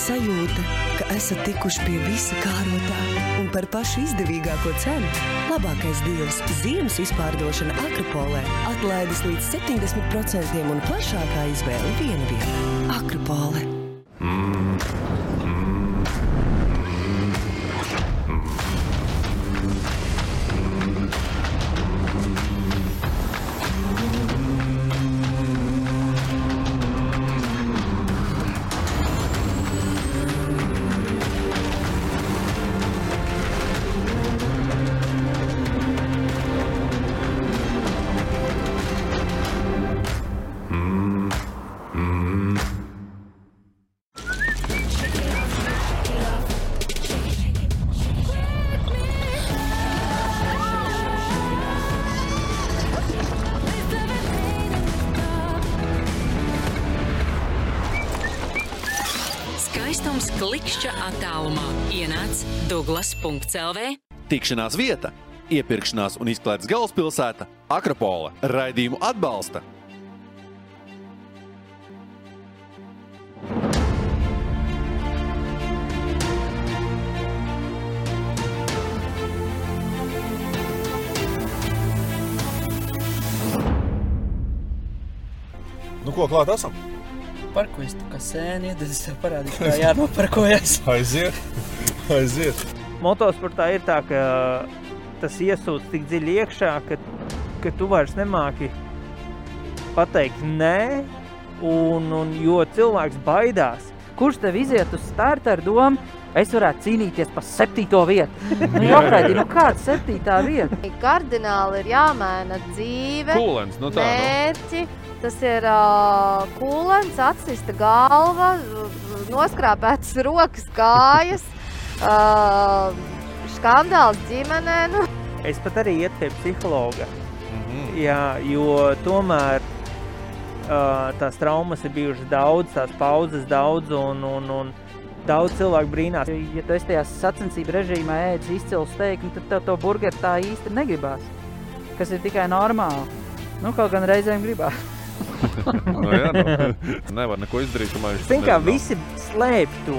sajūta, ka esat tikuši pie visa kārotā un par pašu izdevīgāko cenu. Labākais dīls – ziemas izpārdošana Akropolē. Atlaides līdz 70% un plašākā izvēle vienvieta. Akropole. Klikšķa attālumā ienāc Douglas.lv. Tikšanās vieta, iepirkšanās un izklaides galvaspilsēta Akropola raidījumu atbalsta. Nu ko, klāt esam? Par ko es tā kā sēni iedezis, tev parādīšu, kā jārno par ko es. Aiziet. Motosportā ir tā, ka tas iesūc tik dziļi iekšā, ka tu vairs nemāki pateikt nē, un jo cilvēks baidās. Kurš tev iziet uz starta ar domu, es varētu cīnīties par 7. vietu. Nu kāds 7. vieta? Kardināli ir jāmēna dzīve, Kūlens, no tā, mērķi. Tas ir kūlens, atsista galva, noskrāpētas rokas, kājas, skandāls ģimenē. Nu. Es pat arī iet pie psihologa, Jā, jo tomēr tās traumas ir bijušas daudz, tās pauzes daudz, un daudz cilvēku brīnās. Ja tu esi tajā sacensību režīmā ēdis izcilu steikni, tad tev to burgeri tā īsti negribās, kas ir tikai normāli. Nu, kaut gan reizēm gribās. Nevar neko izdarīt. Zin kā, visi slēp to,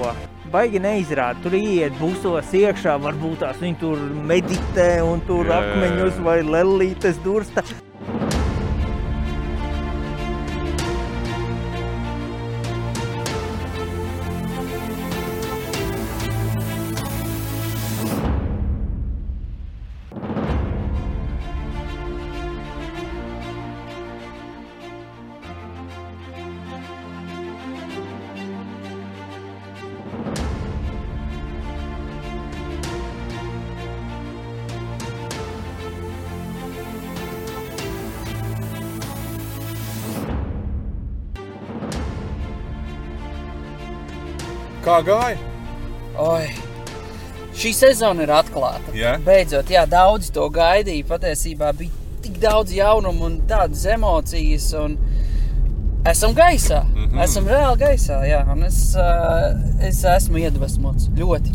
baigi neizrāda, tur iet busos iekšā, varbūt tās viņi tur meditē un tur akmeņus vai lellītes dursta. Kā gāja? Oi, šī sezona ir atklāta. Yeah. Beidzot, jā, daudz to gaidīja. Patiesībā bija tik daudz jaunumu un tādas emocijas. Un esam gaisā. Esam reāli gaisā, jā. Un es esmu iedvesmots. Ļoti.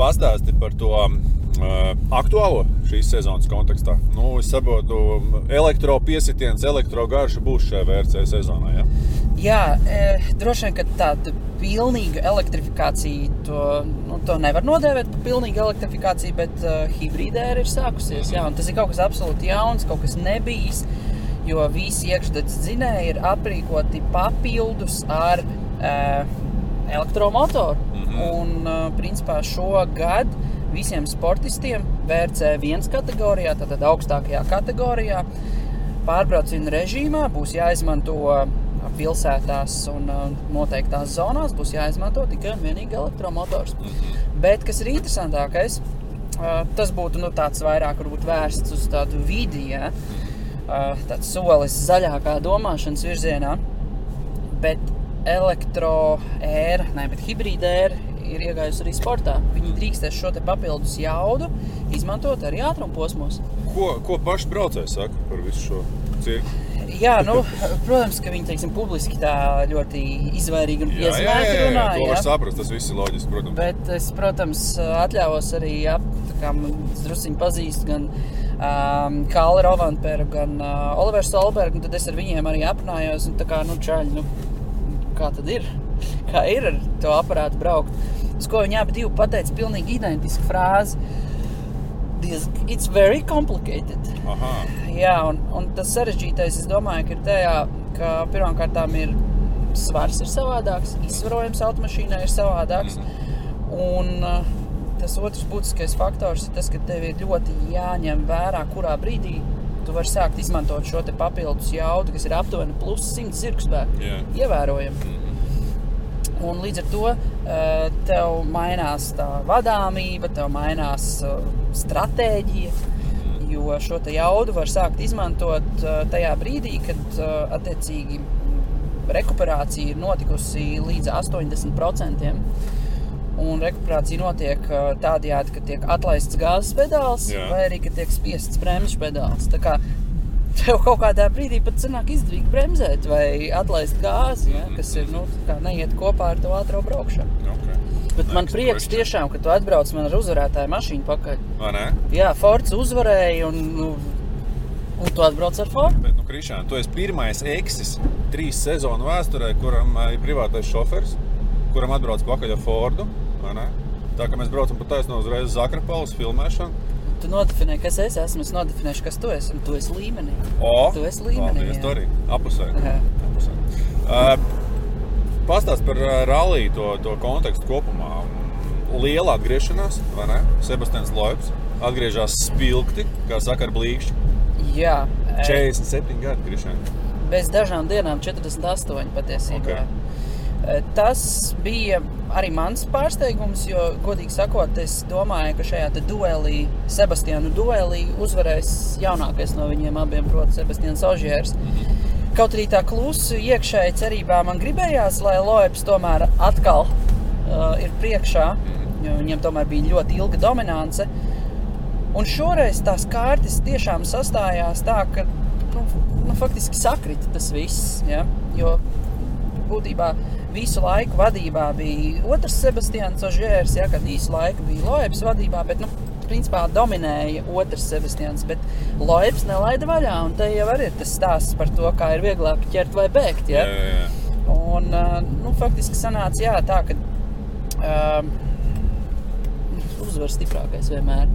Pastāsti par to aktuālo šīs sezonas kontekstā. Nu, es saprotu, elektro piesitiens, elektro garša būs šajā VRC sezonā, jā? Jā, droši vien, ka tāda pilnīga elektrifikācija, to nevar nodēvēt par pilnīgu elektrifikāciju, bet hibrīdēra ir sākusies, jā, un tas ir kaut kas absolūti jauns, kaut kas nebijis, jo visi iekšdedzes dzinēji ir aprīkoti papildus ar elektromotoru, un principā šogad visiem sportistiem VRC1 kategorijā, tātad augstākajā kategorijā, pārbraucienu režīmā būs jāizmanto pilsētās un noteiktās zonās, būs jāizmanto tikai un vienīgi elektromotors. Bet, kas ir interesantākais, tas būtu tāds vairāk varbūt vērsts uz tādu vidi, ja? Tāds solis zaļākā domāšanas virzienā, bet hibrīdēra ir iegājusi arī sportā. Viņi drīkstēs šo te papildus jaudu izmantot arī ātrumposmos. Ko paši braucēji saka par visu šo cirku? Jā, protams, ka viņi, teiksim, publiski tā ļoti izvairīgi un ieslēgti runā. Jā, to var saprast, tas viss ir loģiski, protams. Bet es, protams, atļāvos arī, jā, tā kā drusciņi pazīstu gan Kalle Rovanperä, gan Oliver Solberg, un tad es ar viņiem arī aprunājos, un tā kā, čaļi, kā tad ir? kā ir ar to aparātu braukt. Uz ko viņi abi divi pateica pilnīgi identisku frāzi. It's very complicated. Aha. Jā, un tas sarežģītais, es domāju, ka ir tajā, ka pirmkārtām ir svars ir savādāks, izsvarojums automašīnā ir savādāks. Un tas otrs būtiskais faktors ir tas, ka tev ir ļoti jāņem vērā, kurā brīdī tu vari sākt izmantot šo te papildus jaudu, kas ir aptuveni plus 100 zirgspēku. Yeah. Ievērojami. Un līdz ar to tev mainās tā vadāmība, tev mainās stratēģija, jo šo te jaudu var sākt izmantot tajā brīdī, kad attiecīgi rekuperācija ir notikusi līdz 80%. Un rekuperācija notiek tādējādi, ka tiek atlaists gāzes pedāls Jā. Vai arī, ka tiek spiests bremžu pedāls. Tā kā tev kaut kādā brīdī pat sanāk izdevīgi bremzēt vai atlaist gāzi, ja, kas ir, nu, kā neiet kopā ar to ātro braukšanu. Okay. Bet man prieks tiešām, ka tu atbrauc man ar uzvarētāju mašīnu pakaļ. Vai ne? Jā, Fords uzvarēja un tu atbrauc ar Fordu. Bet, nu, Krišāna, tu esi pirmais eksis 3 sezonu vēsturē, kuram ir privātais šofers, kuram atbrauc pakaļ ar Fordu. Vai ne? Tā kā mēs braucam pat taisno uzreiz uz Akropolas filmēšanu. Tu nodefinē, kas es esmu, es nodefinēšu, kas tu esi, un tu esi līmenī. Tu esi līmenī, jā. Tu arī, apusē. Pastāst par ralliju, to kontekstu kopumā. Liela atgriešanās, vai ne? Sebastians Loebs atgriežās spilgti, kā saka, ar blīkšķi. Jā. 47 gadi griešana. Bez dažām dienām 48 patiesībā. Okay. Tas bija... Arī mans pārsteigums, jo, godīgi sakot, es domāju, ka šajā te duelī, Sebastianu duelī, uzvarēs jaunākais no viņiem abiem, proti, Sebastians Ogiers. Kaut arī tā klusu iekšēji cerībā man gribējās, lai Loebs tomēr atkal ir priekšā, jo viņiem tomēr bija ļoti ilga dominance. Un šoreiz tās kārtas tiešām sastājās tā, ka, nu faktiski sakrita tas viss, ja? Jo būtībā visu laiku vadībā bija otrs Sebastians Ogiers, ja, kad īsu laiku bija Loebs vadībā, bet, nu, principā dominēja otrs Sebastians, bet Loebs nelaida vaļā, un te jau arī ir tas stāsts par to, kā ir vieglāk ķert vai bēgt, ja. Jā. Un, nu, faktiski sanāca, jā, tā, ka uzvar stiprākais vienmēr.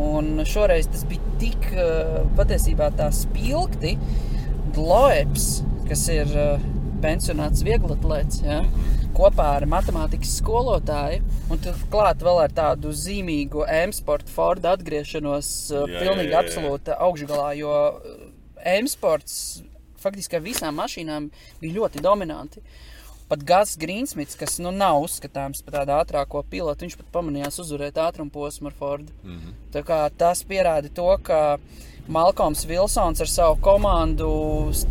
Un šoreiz tas bija tik, patiesībā tā spilgti, Loebs, kas ir... pensionāts vieglatlēts, ja, kopā ar matemātikas skolotāju, un tad klāt vēl ar tādu zīmīgu M-Sport Ford atgriešanos pilnīgi absolūta augšgalā, jo M-Sports faktiski ar visām mašīnām bija ļoti dominanti. Pat Gus Greensmith, kas, nu, nav uzskatāms par tādu ātrāko pilotu, viņš pat pamanījās uzvarēt ātrumposmu ar Fordu. Tā kā tas pierāda to, ka Malcolms Wilsons ar savu komandu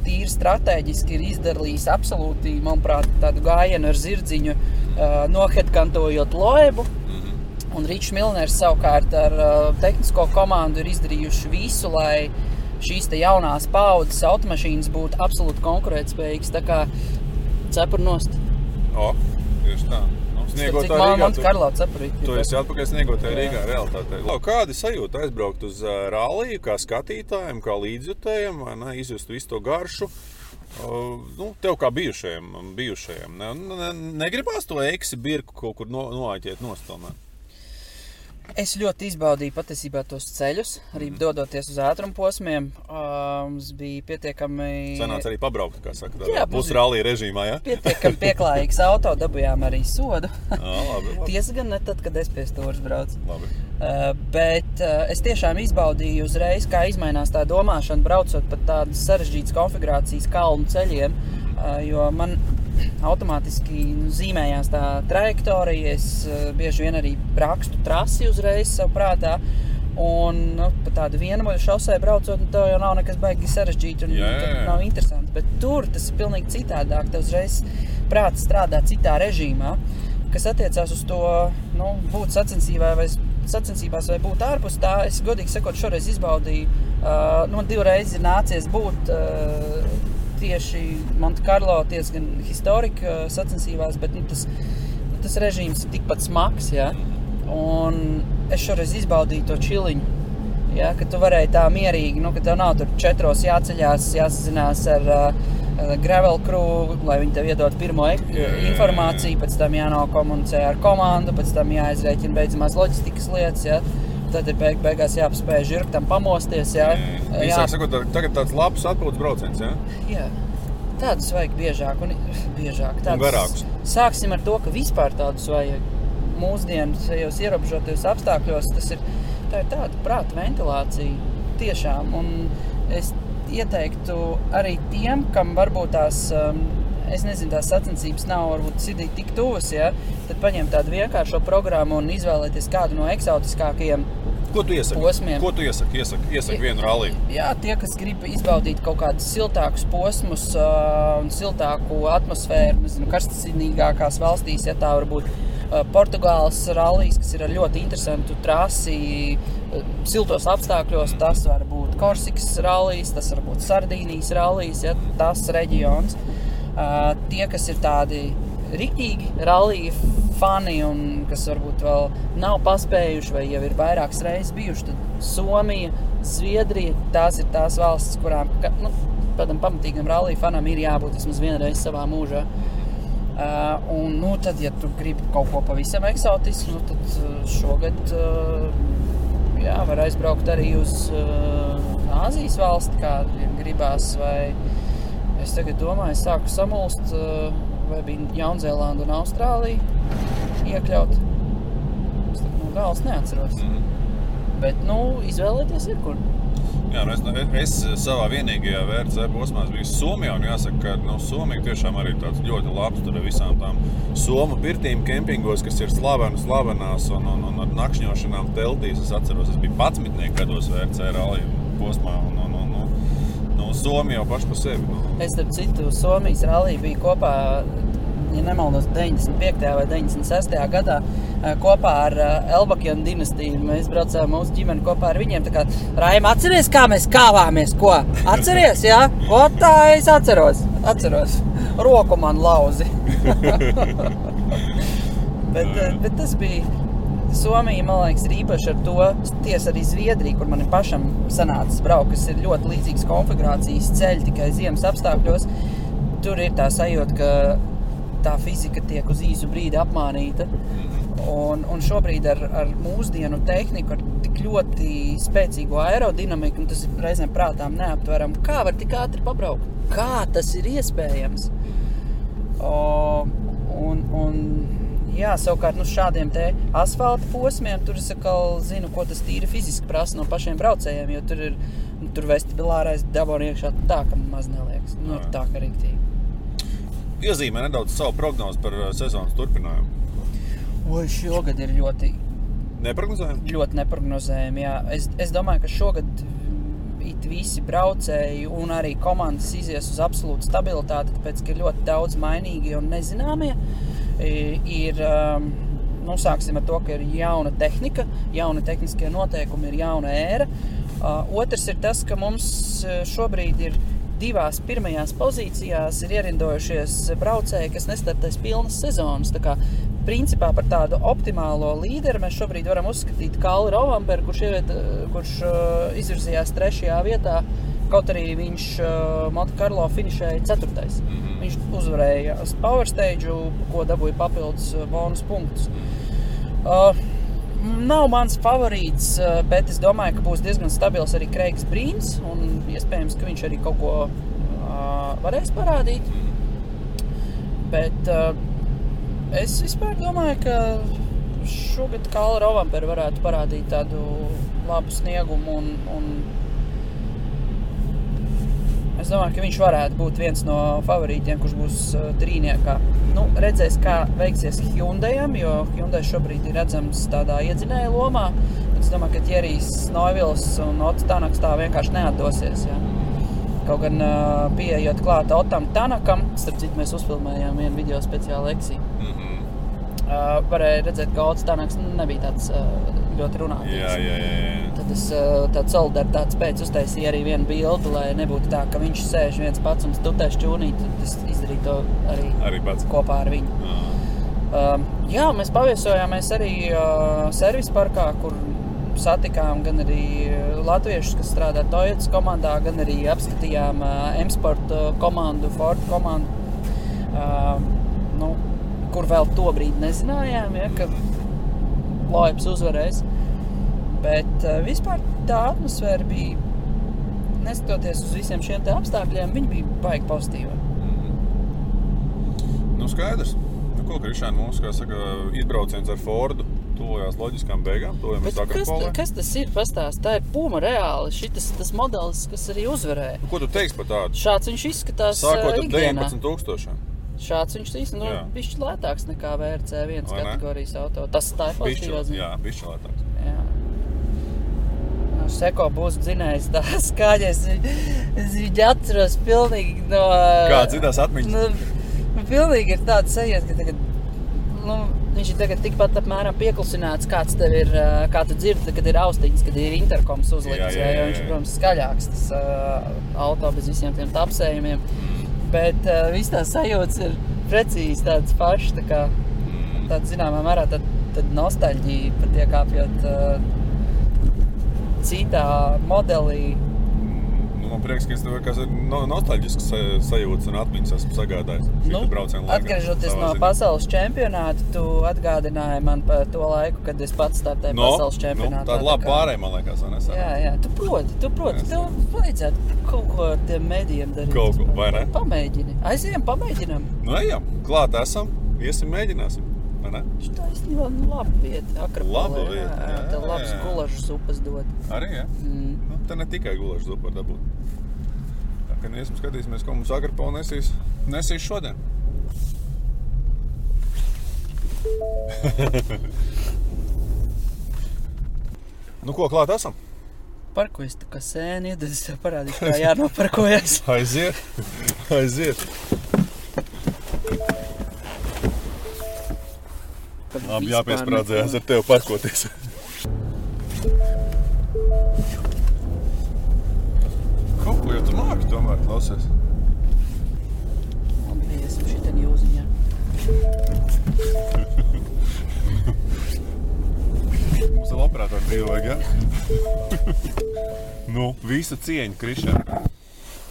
tīri strateģiski ir izdarījis absolūti, manuprāt, tādu gājienu ar zirdziņu, noheadkantojot Loebu. Un Rich Millener savukārt ar tehnisko komandu ir izdarījuši visu, lai šīs te jaunās paaudzes automašīnas būtu absolūti konkurētspējīgas. Tā kā cepurnost. Tieši tā. Sniegotā Rīgā, tu esi atpakaļ sniegotā Rīgā realitātei. Kādi sajūta aizbraukt uz ralliju, kā skatītājiem, kā līdzjutējiem, izjust visu to garšu? Nu, tev kā bijušajiem. Negribās to eksi birku kaut kur noāķēt nostomē? Es ļoti izbaudīju patiesībā tos ceļus, arī dodoties uz ātrumposmiem. Mums bija pietiekami... Sanāca arī pabraukt, kā saka, tādā pusrallī režīmā, ja? Pietiekami pieklājīgs auto, dabujām arī sodu. Labi. Tiesa gan ne tad, kad es pie stūras braucu. Labi. Bet es tiešām izbaudīju uzreiz, kā izmainās tā domāšana, braucot pat tādas sarežģītas konfigurācijas kalnu ceļiem, jo man... automātiski zīmējās tā trajektorija, es bieži vien arī rakstu trasi uzreiz savu prātā, un, nu, pa tādu vienmuļu šosē braucot, un tev jau nav nekas baigi sarežģīti, un nav interesanti, bet tur tas ir pilnīgi citādāk, tev uzreiz prāts strādā citā režīmā, kas attiecās uz to, nu, būt sacensībās vai būt ārpus tā, es godīgi sakot šoreiz izbaudīju, nu, divreiz ir nācies būt tieši Monte Carlo, tieši gan historika sacensībās, bet, nu, tas režīms ir tikpat smags, ja? Un es šoreiz izbaudīju to čiliņu, ja? Ka tu varēji tā mierīgi, nu, ka tev nav tur 4 jāceļās, jāsazinās ar Gravel crew, lai viņi tev iedod pirmo informāciju, pēc tam jānokomunicē ar komandu, pēc tam jāizrēķina beidzamās loģistikas lietas, ja? Tad ir beigās jāpaspēja žirgtam pamosties, ja? Tagad tāds labs atpūtas brauciens, ja? Jā. Tādus vajag biežāk. Tādus, un garākus. Sāksim ar to, ka vispār tādus vajag mūsdienas, tajos ierobežotajos apstākļos, tā ir tāda prāta ventilācija tiešām, un es ieteiktu arī tiem, kam varbūt tās sacensības nav varbūt sirdī tik tuvas, ja, tad paņem tādu vienkāršo programmu un izvēlēties kādu no eksotiskākajiem posmiem. Ko tu iesaki? Iesaki vienu rallī. Jā, tie, kas grib izbaudīt kaut kādus siltākus posmus un siltāku atmosfēru, karstasinīgākās valstīs, ja tā varbūt Portugāles rallijs, kas ir ar ļoti interesantu trasi, siltos apstākļos, tas var būt Korsikas rallijs, tas var būt Sardīnijas rallijs, ja, tas reģions. Tie, kas ir tādi riktīgi rallija fani un kas varbūt vēl nav paspējuši vai jau ir vairākas reizes bijuši, tad Somija, Zviedrija, tās ir tās valstis, kurām pamatīgam rallija fanam ir jābūt vismaz vienreiz savā mūžā. Un tad, ja tu gribi kaut ko pavisam eksotisku, tad šogad var aizbraukt arī uz Āzijas valsti, kādiem gribās, vai es tagad domāju, sāku samulst, vai bija Jaunzēlande un Austrālija iekļaut. Es tagad gals neatceros. Bet, izvēlēties ir kur. Jā, es savā vienīgajā VRC posmās biju Somijā, un jāsaka, ka Somija tiešām arī tāds ļoti labs tur visām tām Somu pirtīm kempingos, kas ir slavenās un ar nakšņošanām teltīs. Es atceros, es biju patsmitnieks gados VRC rallija posmā, un Somija jau paši pa sevi. Es starp citu Somijas rallija biju kopā, ja nemaldos, 95. vai 96. gadā. Kopā ar Elbakienu dinastīju. Mēs braucām mūsu ģimeni kopā ar viņiem. Tā kā, Raima, atceries, kā mēs kāvāmies, ko? Atceries, jā? O, tā es atceros. Roku man lauzi. bet tas bija Somija, man liekas, ir īpaši ar to. Ties arī Zviedrija, kur manim pašam sanācis braukt, kas ir ļoti līdzīgas konfigurācijas ceļi, tikai ziemas apstākļos. Tur ir tā sajūta, ka tā fizika tiek uz īsu brīdi apmānīta. Un šobrīd ar mūsdienu tehniku, ar tik ļoti spēcīgo aerodinamiku, un tas ir reizēm prātām neaptveram, kā var tik ātri pabraukt? Kā tas ir iespējams? Savukārt, šādiem te asfalta posmiem, tur es atkal zinu, ko tas tīri fiziski prasa no pašiem braucējiem, jo tur ir vestibulārais dabona iekšā tā, ka maz neliekas. Tā kā riktīgi. Iezīmē nedaudz savu prognozi par sezonas turpinājumu. Šogad ir ļoti... Neprognozējami? Ļoti neprognozējami, jā. Es domāju, ka šogad it visi braucēji un arī komandas izies uz absolūtu stabilitāti, tāpēc, ka ir ļoti daudz mainīgi un nezināmie. Ir, sāksim ar to, ka ir jauna tehnika, jauna tehniskie noteikumi, ir jauna ēra. Otrs ir tas, ka mums šobrīd ir divās pirmajās pozīcijās ir ierindojušies braucēji, kas nestartais pilnas sezonas, tā kā principā par tādu optimālo līderi mēs šobrīd varam uzskatīt Kalle Rovanperä, kurš izvirzījās 3. vietā, kaut arī viņš Monte Carlo finišēja 4. Viņš uzvarēja uz power stage'u, ko dabūja papildus bonus punktus. Nav mans favorīts, bet es domāju, ka būs diezgan stabils arī Kreigs Brīns, un iespējams, ka viņš arī kaut ko varēs parādīt. Bet es vispār domāju, ka šogad Kalle Rovanperä varētu parādīt tādu labu sniegumu un es domāju, ka viņš varētu būt viens no favorītiem, kurš būs trīniekā. Redzēs, kā veiksies Hyundaiam, jo Hyundai šobrīd ir redzams tādā iedzinēja lomā. Es domāju, ka Thierry Neuville un Ott Tänak tā vienkārši neatdosies. Jā. Kaut gan pieejot klāt Ottam Tänakam, starp citu mēs uzfilmējām vienu video speciālu lekciju. Varēja redzēt, ka Otts Tänaks nebija tāds ļoti runātīgs. Jā. Tad es tādu solidaritātes pēc uztaisīju arī vienu bildu, lai nebūtu tā, ka viņš sēž viens pats un stutē šķūnī, tad es izdarīju to arī kopā ar viņu. Mēs paviesojāmies arī servis parkā, kur satikām gan arī latviešus, kas strādā Toyotas komandā, gan arī apskatījām M-Sport komandu, Ford komandu, nu, kur vēl to brīdi nezinājām, ja, ka Loebs uzvarēs. Bet vispār tā atmosfēra bija, neskatoties uz visiem šiem te apstākļiem, viņa bija baigi pozitīva. Nu, skaidrs. Ko, Krišāni, mums, kā saka, izbrauciens ar Fordu tuvojās loģiskām beigām, tuvojamies Akropolē. Kas tas ir, pastāst? Tā ir Puma reāli, šitas tas modelis, kas arī uzvarēja. Nu, ko tu teiksi par tādu? Šāds viņš izskatās ikdienā. Sākot ar 19,000. Šāds viņš īstenībā bišķi lētāks nekā VRC1 kategorijas auto. Tas tā ir pozitīvās. Jā, bišķi lētāks. Jā. Seko būs dzinējis tās kāģies. Es viņu atceros pilnīgi no... Kāds ir tās atmiņas? Pilnīgi ir tāds sejies, ka tagad, nu, viņš ir tagad tikpat apmēram pieklusināts, kāds tev ir, kā tu dzirdi, kad ir austiņas, kad ir interkoms uzlikts, jo viņš, protams, skaļāks tas auto bez visiem tiem tapsējumiem, bet viss tās sajūtas ir precīzi tāds pašs, tā kā tāds, zināmā mērā, tad nostalģija patiek apjot citā modelī. Man prieks, ka es tev kāds nostalģisks sajūtas un atmiņas esmu sagādājis. Nu, atgriežoties no pasaules čempionāta, tu atgādināji man par to laiku, kad es pats startēju pasaules čempionātā. Tāda laba pārēja, man liekas, vai nesāk? Jā, tu proti. Tev vajadzētu kaut ko ar tiem mēdījiem darīt. Kaut ko, vai ne? Pamēģini. Aizējam, pamēģinam. Nu, ejam. Klāt esam. Iesim, mēģināsim. Vai ne? Šitā īstenībā laba vieta. Akropola. Laba vieta, jā. Tev labas gulažu supas dod. Arī, jā? Nu, te ne tikai gulažu supa var dabūt. Kad neesam skatīsimies, ko mums Akropola nesīs šodien. Nu, ko, klāt esam? Parkojas tā kā sēni, iedod, es tev parādīšu, kā jānoparkojas. Aiziet. Labi, jāpiesprādzējās ar tevi parkoties. Jo tu māki tomēr, klausies. Labi, esam šitien jūziņā. Mums vēl operātori brīvāk, ja? Nu, visu cieņu, Krišā.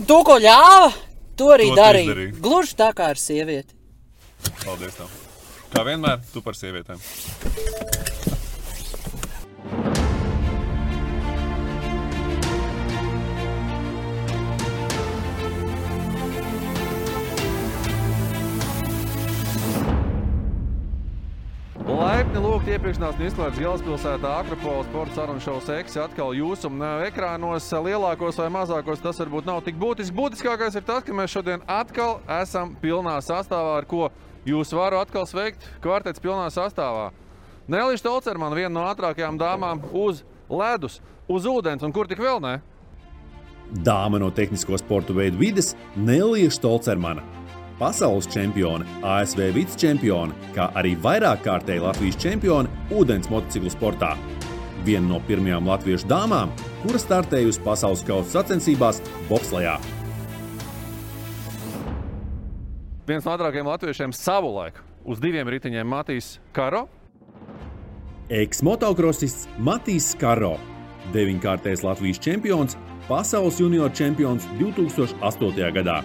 Tu, ko ļāva, to arī darīji. Gluži tā kā ar sievieti. Paldies tev. Kā vienmēr, tu par sievietēm. Laipni lūgt iepriekšanās Nisklētas galvaspilsētā Akropola sporta sarunu šovs X atkal jūsu un ekrānos lielākos vai mazākos, tas varbūt nav tik būtiski. Būtiskākais ir tas, ka mēs šodien atkal esam pilnā sastāvā, ar ko jūs varu atkal sveikt kvartets pilnā sastāvā. Nelīša Tolcerman, viena no ātrākajām dāmām uz ledus, uz ūdens un kur tik vēl ne? Dāma no tehnisko sportu veidu vides Nelīša Tolcermana. Pasaules čempione, ASV vides čempione, kā arī vairākkārtēji Latvijas čempione ūdens motociklu sportā. Viena no pirmajām latviešu dāmām, kura startēja uz pasaules kausa sacensībās bobslejā. Viens no ātrākajiem latviešiem savulaik uz diviem ritiņiem Matīs Karo. Ex-motokrosists Matīs Karo, 9-kārtējs Latvijas čempions, pasaules junior čempions 2008. gadā.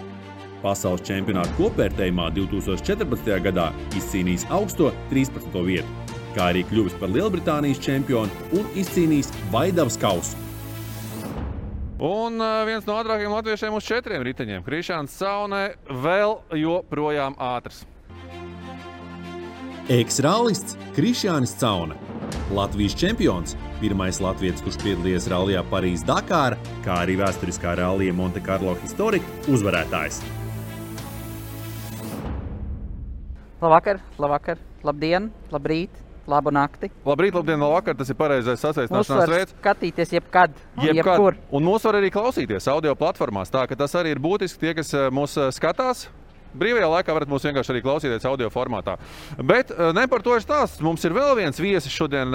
Pasaules čempionāta kopvērtējumā 2014. gadā izcīnījis augsto 13. vietu, kā arī kļuvis par Lielbritānijas čempionu un izcīnījis Vaidavas kausu. Un viens no ātrākajiem latviešiem uz 4 riteņiem, Krišāns Saunē, vēl joprojām ātrs. Eks-rallists Krišānis Cauna, Latvijas čempions, pirmais latvietis, kurš piedalījies rallijā Parīzes Dakāra, kā arī vēsturiskā rallija Monte Carlo historika uzvarētājs. Labvakar, labvakar, labdien, labrīt, labu nakti. Labrīt, labdien, labvakar, tas ir pareizais sasveicināšanās veids. Mūs var skatīties jebkad. Un mūs var arī klausīties audio platformās, tā ka tas arī ir būtiski. Tie, kas mūs skatās, brīvajā laikā varat mūs vienkārši arī klausīties audio formātā. Bet ne par to ir stāsts. Mums ir vēl viens viesis šodien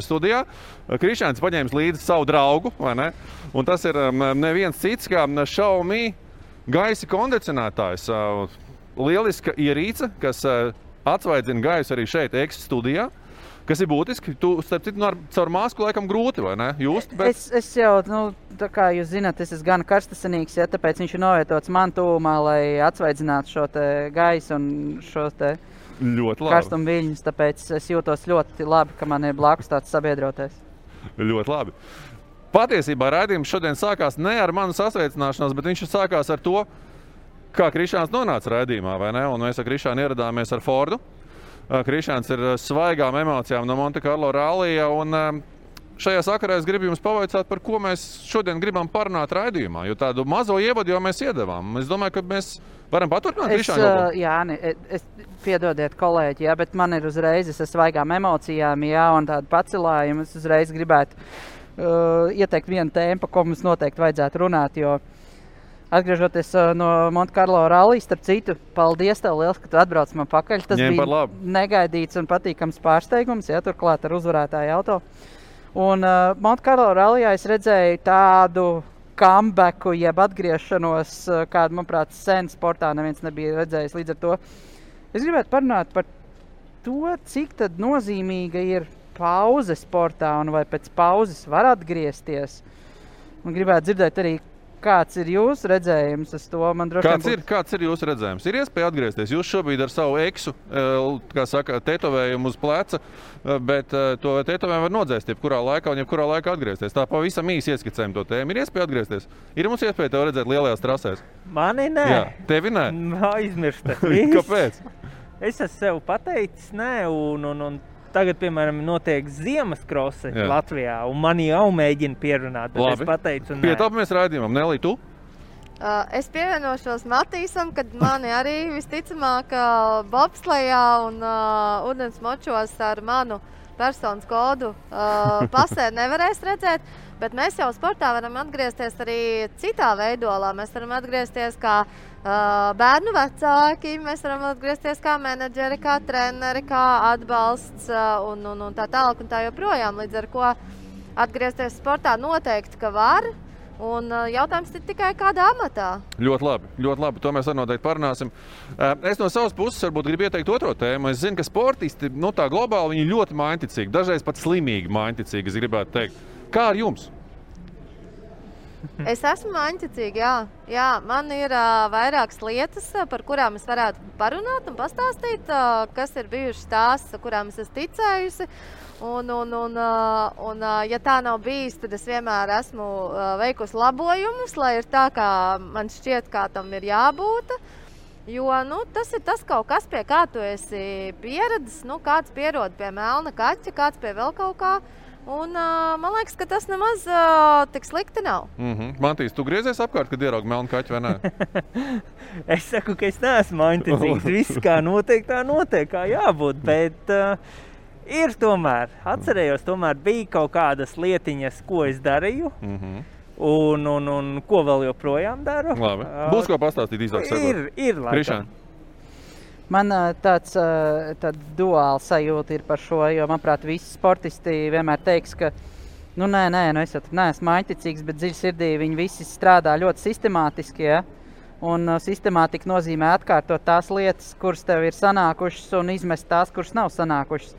studijā. Krišāns paņēmis līdzi savu draugu, vai ne? Un tas ir neviens cits kā Xiaomi gaisa kondicionētājs. Lieliska ierīce, kas atsvaidzina gaisu arī šeit, X studijā. Kas ir būtiski? Tu, starp citu, caur māsku laikam grūti, vai ne? Just, bet... es jau, tā kā jūs zināt, es esmu gan karstasinīgs, ja, tāpēc viņš ir novietots man tūmā, lai atsvaidzinātu šo te gaisu un šo te karstumu viļņus, tāpēc es jūtos ļoti labi, ka man ir blakus tāds sabiedrotais. Ļoti labi. Patiesībā raidījums šodien sākās ne ar manu sasveicināšanos, bet viņš sākās ar to, kā Krišāns nonāca raidījumā, vai ne? Un mēs ar Krišānu ieradāmies ar Fordu. Krišāns ir svaigām emocijām no Monte Carlo rallija, un šajā sakarā es gribu jums pavaicāt, par ko mēs šodien gribam parunāt raidījumā, jo tādu mazo ievadu jau mēs iedevām. Es domāju, ka mēs varam paturpināt Krišānu. Es piedodiet kolēģi, jā, bet man ir uzreiz, es esmu svaigām emocijām, jā, un tādu pacilājumu. Es uzreiz gribētu ieteikt vienu tēmu, ko mums noteikti vajadzētu runāt, jo atgriežoties no Monte Carlo rallija, starp citu, paldies tev liels, ka tu atbrauc man pakaļ. Tas bija negaidīts un patīkams pārsteigums, ja, turklāt ar uzvarētāju auto. Un Monte Carlo rallijā es redzēju tādu comebacku, jeb atgriešanos, kādu, manuprāt, sen sportā neviens nebija redzējis līdz ar to. Es gribētu parunāt par to, cik tad nozīmīga ir pauze sportā un vai pēc pauzes var atgriezties. Un gribētu dzirdēt arī, kāds ir jūsu redzējums uz to? Man kāds ir jūsu redzējums? Ir iespēja atgriezties. Jūs šobrīd ar savu eksu, kā saka, tetovējumu uz pleca, bet to tetovējumu var nodzēst jebkurā laikā un jebkurā laikā atgriezties. Tā pavisam īsi ieskicējam to tēmu. Ir iespēja atgriezties? Ir mums iespēja tev redzēt lielajās trasēs? Mani nē. Jā, tevi nē? Nā, izmiršta. Kāpēc? Es esmu sev pateicis nē, un tagad, piemēram, notiek ziemas krosi Latvijā, un mani jau mēģina pierunāt, bet labi. Es pateicu un nē. Pietāpamies raidījumam. Nelī, tu? Es pievienošos Matīsam, kad mani arī visticamāk bobslejā un ūdens močos ar manu personas kodu pasē nevarēs redzēt, bet mēs jau sportā varam atgriezties arī citā veidolā. Mēs varam atgriezties kā bērnu vecāki, mēs varam atgriezties kā menedžeri, kā treneri, kā atbalsts un tā tālāk un tā joprojām. Līdz ar ko atgriezties sportā noteikti, ka var, un jautājums ir tikai kādā amatā. Ļoti labi, to mēs arī noteikti parunāsim. Es no savas puses varbūt gribu ieteikt otro tēmu. Es zinu, ka sportisti, tā globāli, viņi ļoti mainticīgi, dažreiz pat slimīgi mainticīgi, es gribētu teikt. Kā ar jums? Es esmu maņķicīga, jā. Man ir vairākas lietas, par kurām es varētu parunāt un pastāstīt, kas ir bijušas tās, kurām es esmu ticējusi. Ja tā nav bijis, tad es vienmēr esmu veikusi labojumus, lai ir tā, kā man šķiet, kā tam ir jābūt. Jo, tas ir tas kaut kas, pie kā tu esi pieredzis. Kāds pierod pie melna kaķa, kāds pie vēl kaut kā. Un man liekas, ka tas nemaz tik slikti nav. Mantīs, tu griezies apkārt, kad ieraugi melnu kaķi, vai nē? Es saku, ka es neesmu maņticīgs. Viss kā notiek, tā notiek, kā jābūt. Bet ir tomēr, atcerējos, bija kaut kādas lietiņas, ko es darīju. Un ko vēl joprojām daru. Labi. Būs ko pastāstīt īsāk saglāt. Ir laikam. Man tāds duāls sajūta ir par šo, jo, manuprāt, visi sportisti vienmēr teiks, ka es neesmu maņticīgs, bet dziļi sirdī viņi visi strādā ļoti sistemātiski, ja? Un sistemātika nozīmē atkārtot tās lietas, kuras tev ir sanākušas, un izmest tās, kuras nav sanākušas.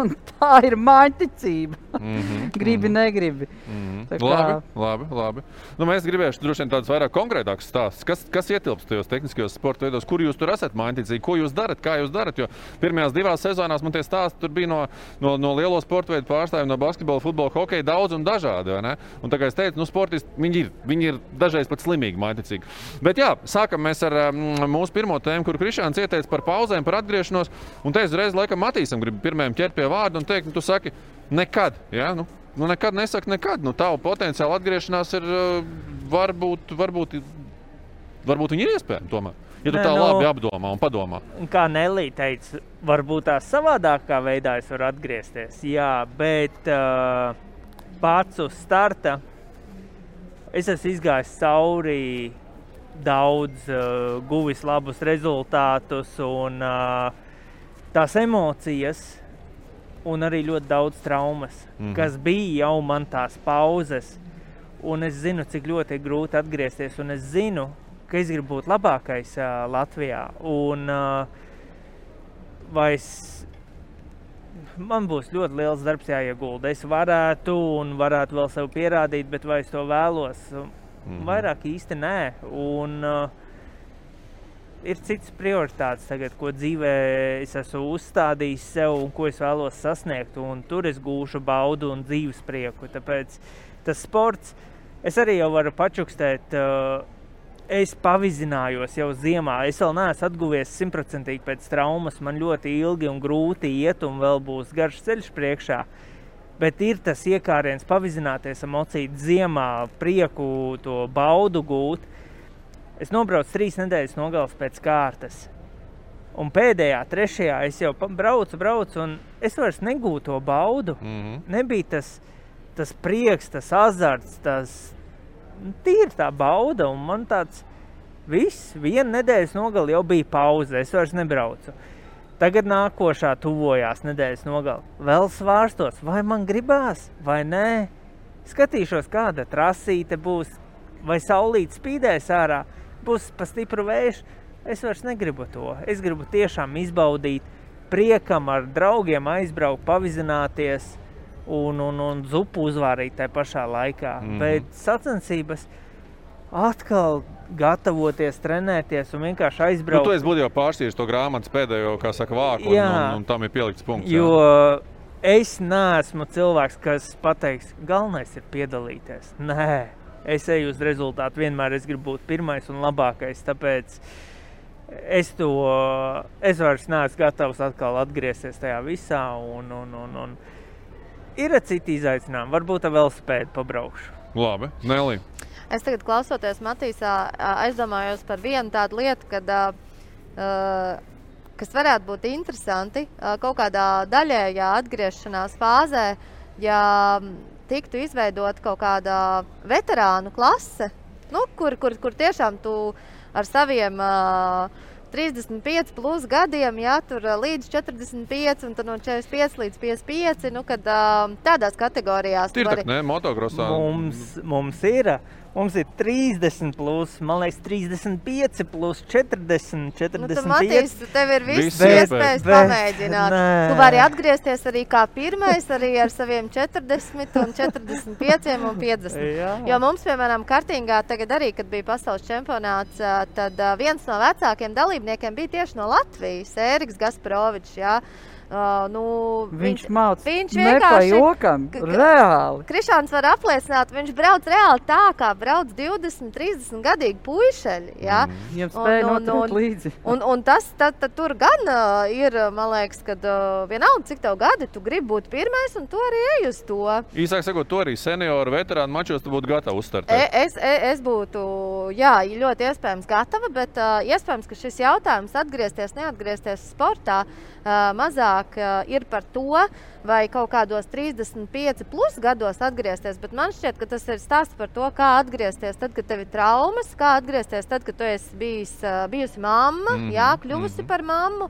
Un tā ir maņticība. Gribi, negribi. Labi. Mēs gribēšu droši vien tādus vairāk konkrētākus stāstus. Kas ietilpst tajos tehniskajos sporta veidos? Kur jūs tur esat maņticīgi? Ko jūs darat? Kā jūs darat? Jo pirmajās divās sezonās man tie stāsti tur bija no lielo sporta veidu pārstāvjiem, no basketbola, futbola, hokeja daudz un dažādi, vai ne? Un tā kā es teicu, sportisti, viņi ir dažreiz pat slimīgi maņticīgi. Bet jā, sākam mēs ar mūsu pirmo tēmu, kur Krišāns ieteica par pauzēm, par atgriešanos, un teicu reiz laikam Matīsam gribu pirmajam ķert pie vārdu un teikt, tu saki nekad, ja? Nekad nesaki nekad. Tavu potenciāli atgriešanās ir varbūt viņi ir iespējami tomēr. Ja tu tā labi apdomā un padomā. Kā Nelī teica, varbūt tā savādākā veidā es varu atgriezties. Jā, bet pats uz starta es esmu izgājis cauri daudz, guvis labus rezultātus un tās emocijas un arī ļoti daudz traumas, kas bija jau man tās pauzes. Un es zinu, cik ļoti ir grūti atgriezties, un es zinu, ka es gribu būt labākais Latvijā. Un vai es man būs ļoti liels darbs jāiegulda. Es varētu vēl sev pierādīt, bet vai es to vēlos? Vairāk īsti nē. Un ir citas prioritātes tagad, ko dzīvē es esmu uzstādījis sev un ko es vēlos sasniegt. Un tur es gūšu baudu un dzīves prieku. Tāpēc tas sports, es arī jau varu pačukstēt, es pavizinājos jau ziemā. Es vēl neesmu atguvies 100% pēc traumas. Man ļoti ilgi un grūti iet un vēl būs garš ceļš priekšā. Bet ir tas iekāriens pavizināties, emocīt ziemā, prieku, to baudu gūt. Es nobraucu 3 nedēļas nogales pēc kārtas. Un pēdējā, 3. es jau braucu un es vairs negūtu to baudu. Nebija tas prieks, tas azarts, tas... Tīri tā bauda, un man tāds viss, 1 nedēļas nogali jau bija pauze, es vairs nebraucu. Tagad nākošā tuvojās nedēļas nogali. Vēl svārstos, vai man gribās, vai nē. Skatīšos, kāda trasīte būs, vai saulīt spīdēs ārā, būs pa stipru vēju. Es vairs negribu to. Es gribu tiešām izbaudīt, priekam ar draugiem aizbraukt, pavizināties. Un zupu uzvārīt tajā pašā laikā. Bet sacensības atkal gatavoties, trenēties un vienkārši aizbraukt. Tu esi būtībā pārstīris to grāmatas pēdējo, kā saka, vārku un tam ir pielikts punkts. Jo es neesmu cilvēks, kas pateiks, galvenais ir piedalīties. Nē, es eju uz rezultātu. Vienmēr es gribu būt pirmais un labākais, tāpēc es vairs neesmu gatavs atkal atgriezties tajā visā un ir citi izaicinājumi. Varbūt vēl spēt pabraukšu. Labi. Nelī. Es tagad klausoties Matīsā aizdomājos par vienu tādu lietu, kas varētu būt interesanti kaut kādā daļējā atgriešanās fāzē, ja tiktu izveidot kaut kāda veterānu klase, kur tiešām tu ar saviem 35 plus gadiem, jā, tur līdz 45 un tad no 45 līdz 55, kad tādās kategorijās... Tirtak, ne, motocrossā. Mums ir 30 plus, man liekas, 35 plus 40, 45. Tad, Matīs, tev ir viss iespējas pamēģināt. Nē. Tu vari atgriezties arī kā pirmais, arī ar saviem 40 un 45 un 50. Jā. Jo mums, piemēram, kartingā tagad arī, kad bija pasaules čempionāts, tad viens no vecākiem dalībniekiem bija tieši no Latvijas, Ēriks Gasparovičs, jā. Viņš māc ne pa jokam, reāli. Krišāns var apliecināt, viņš brauc reāli tā, kā brauc 20-30 gadīgi puišeļi. Ja? Viņam spēja notrūt līdzi. Un tas tur gan ir, man liekas, kad vienalga, cik tev gadi, tu gribi būt pirmais un tu arī ej uz to. Īsāk sakot, tu arī senioru, veterānu mačos tu būtu gatava uzstartēt. Es būtu, jā, ļoti iespējams gatava, bet iespējams, ka šis jautājums atgriezties, neatgriezties sportā mazāk ir par to, vai kaut kādos 35 plus gados atgriezties, bet man šķiet, ka tas ir stāsts par to, kā atgriezties tad, kad tev ir traumas, kā atgriezties tad, kad tu esi bijusi mamma, jā, kļuvusi par mammu,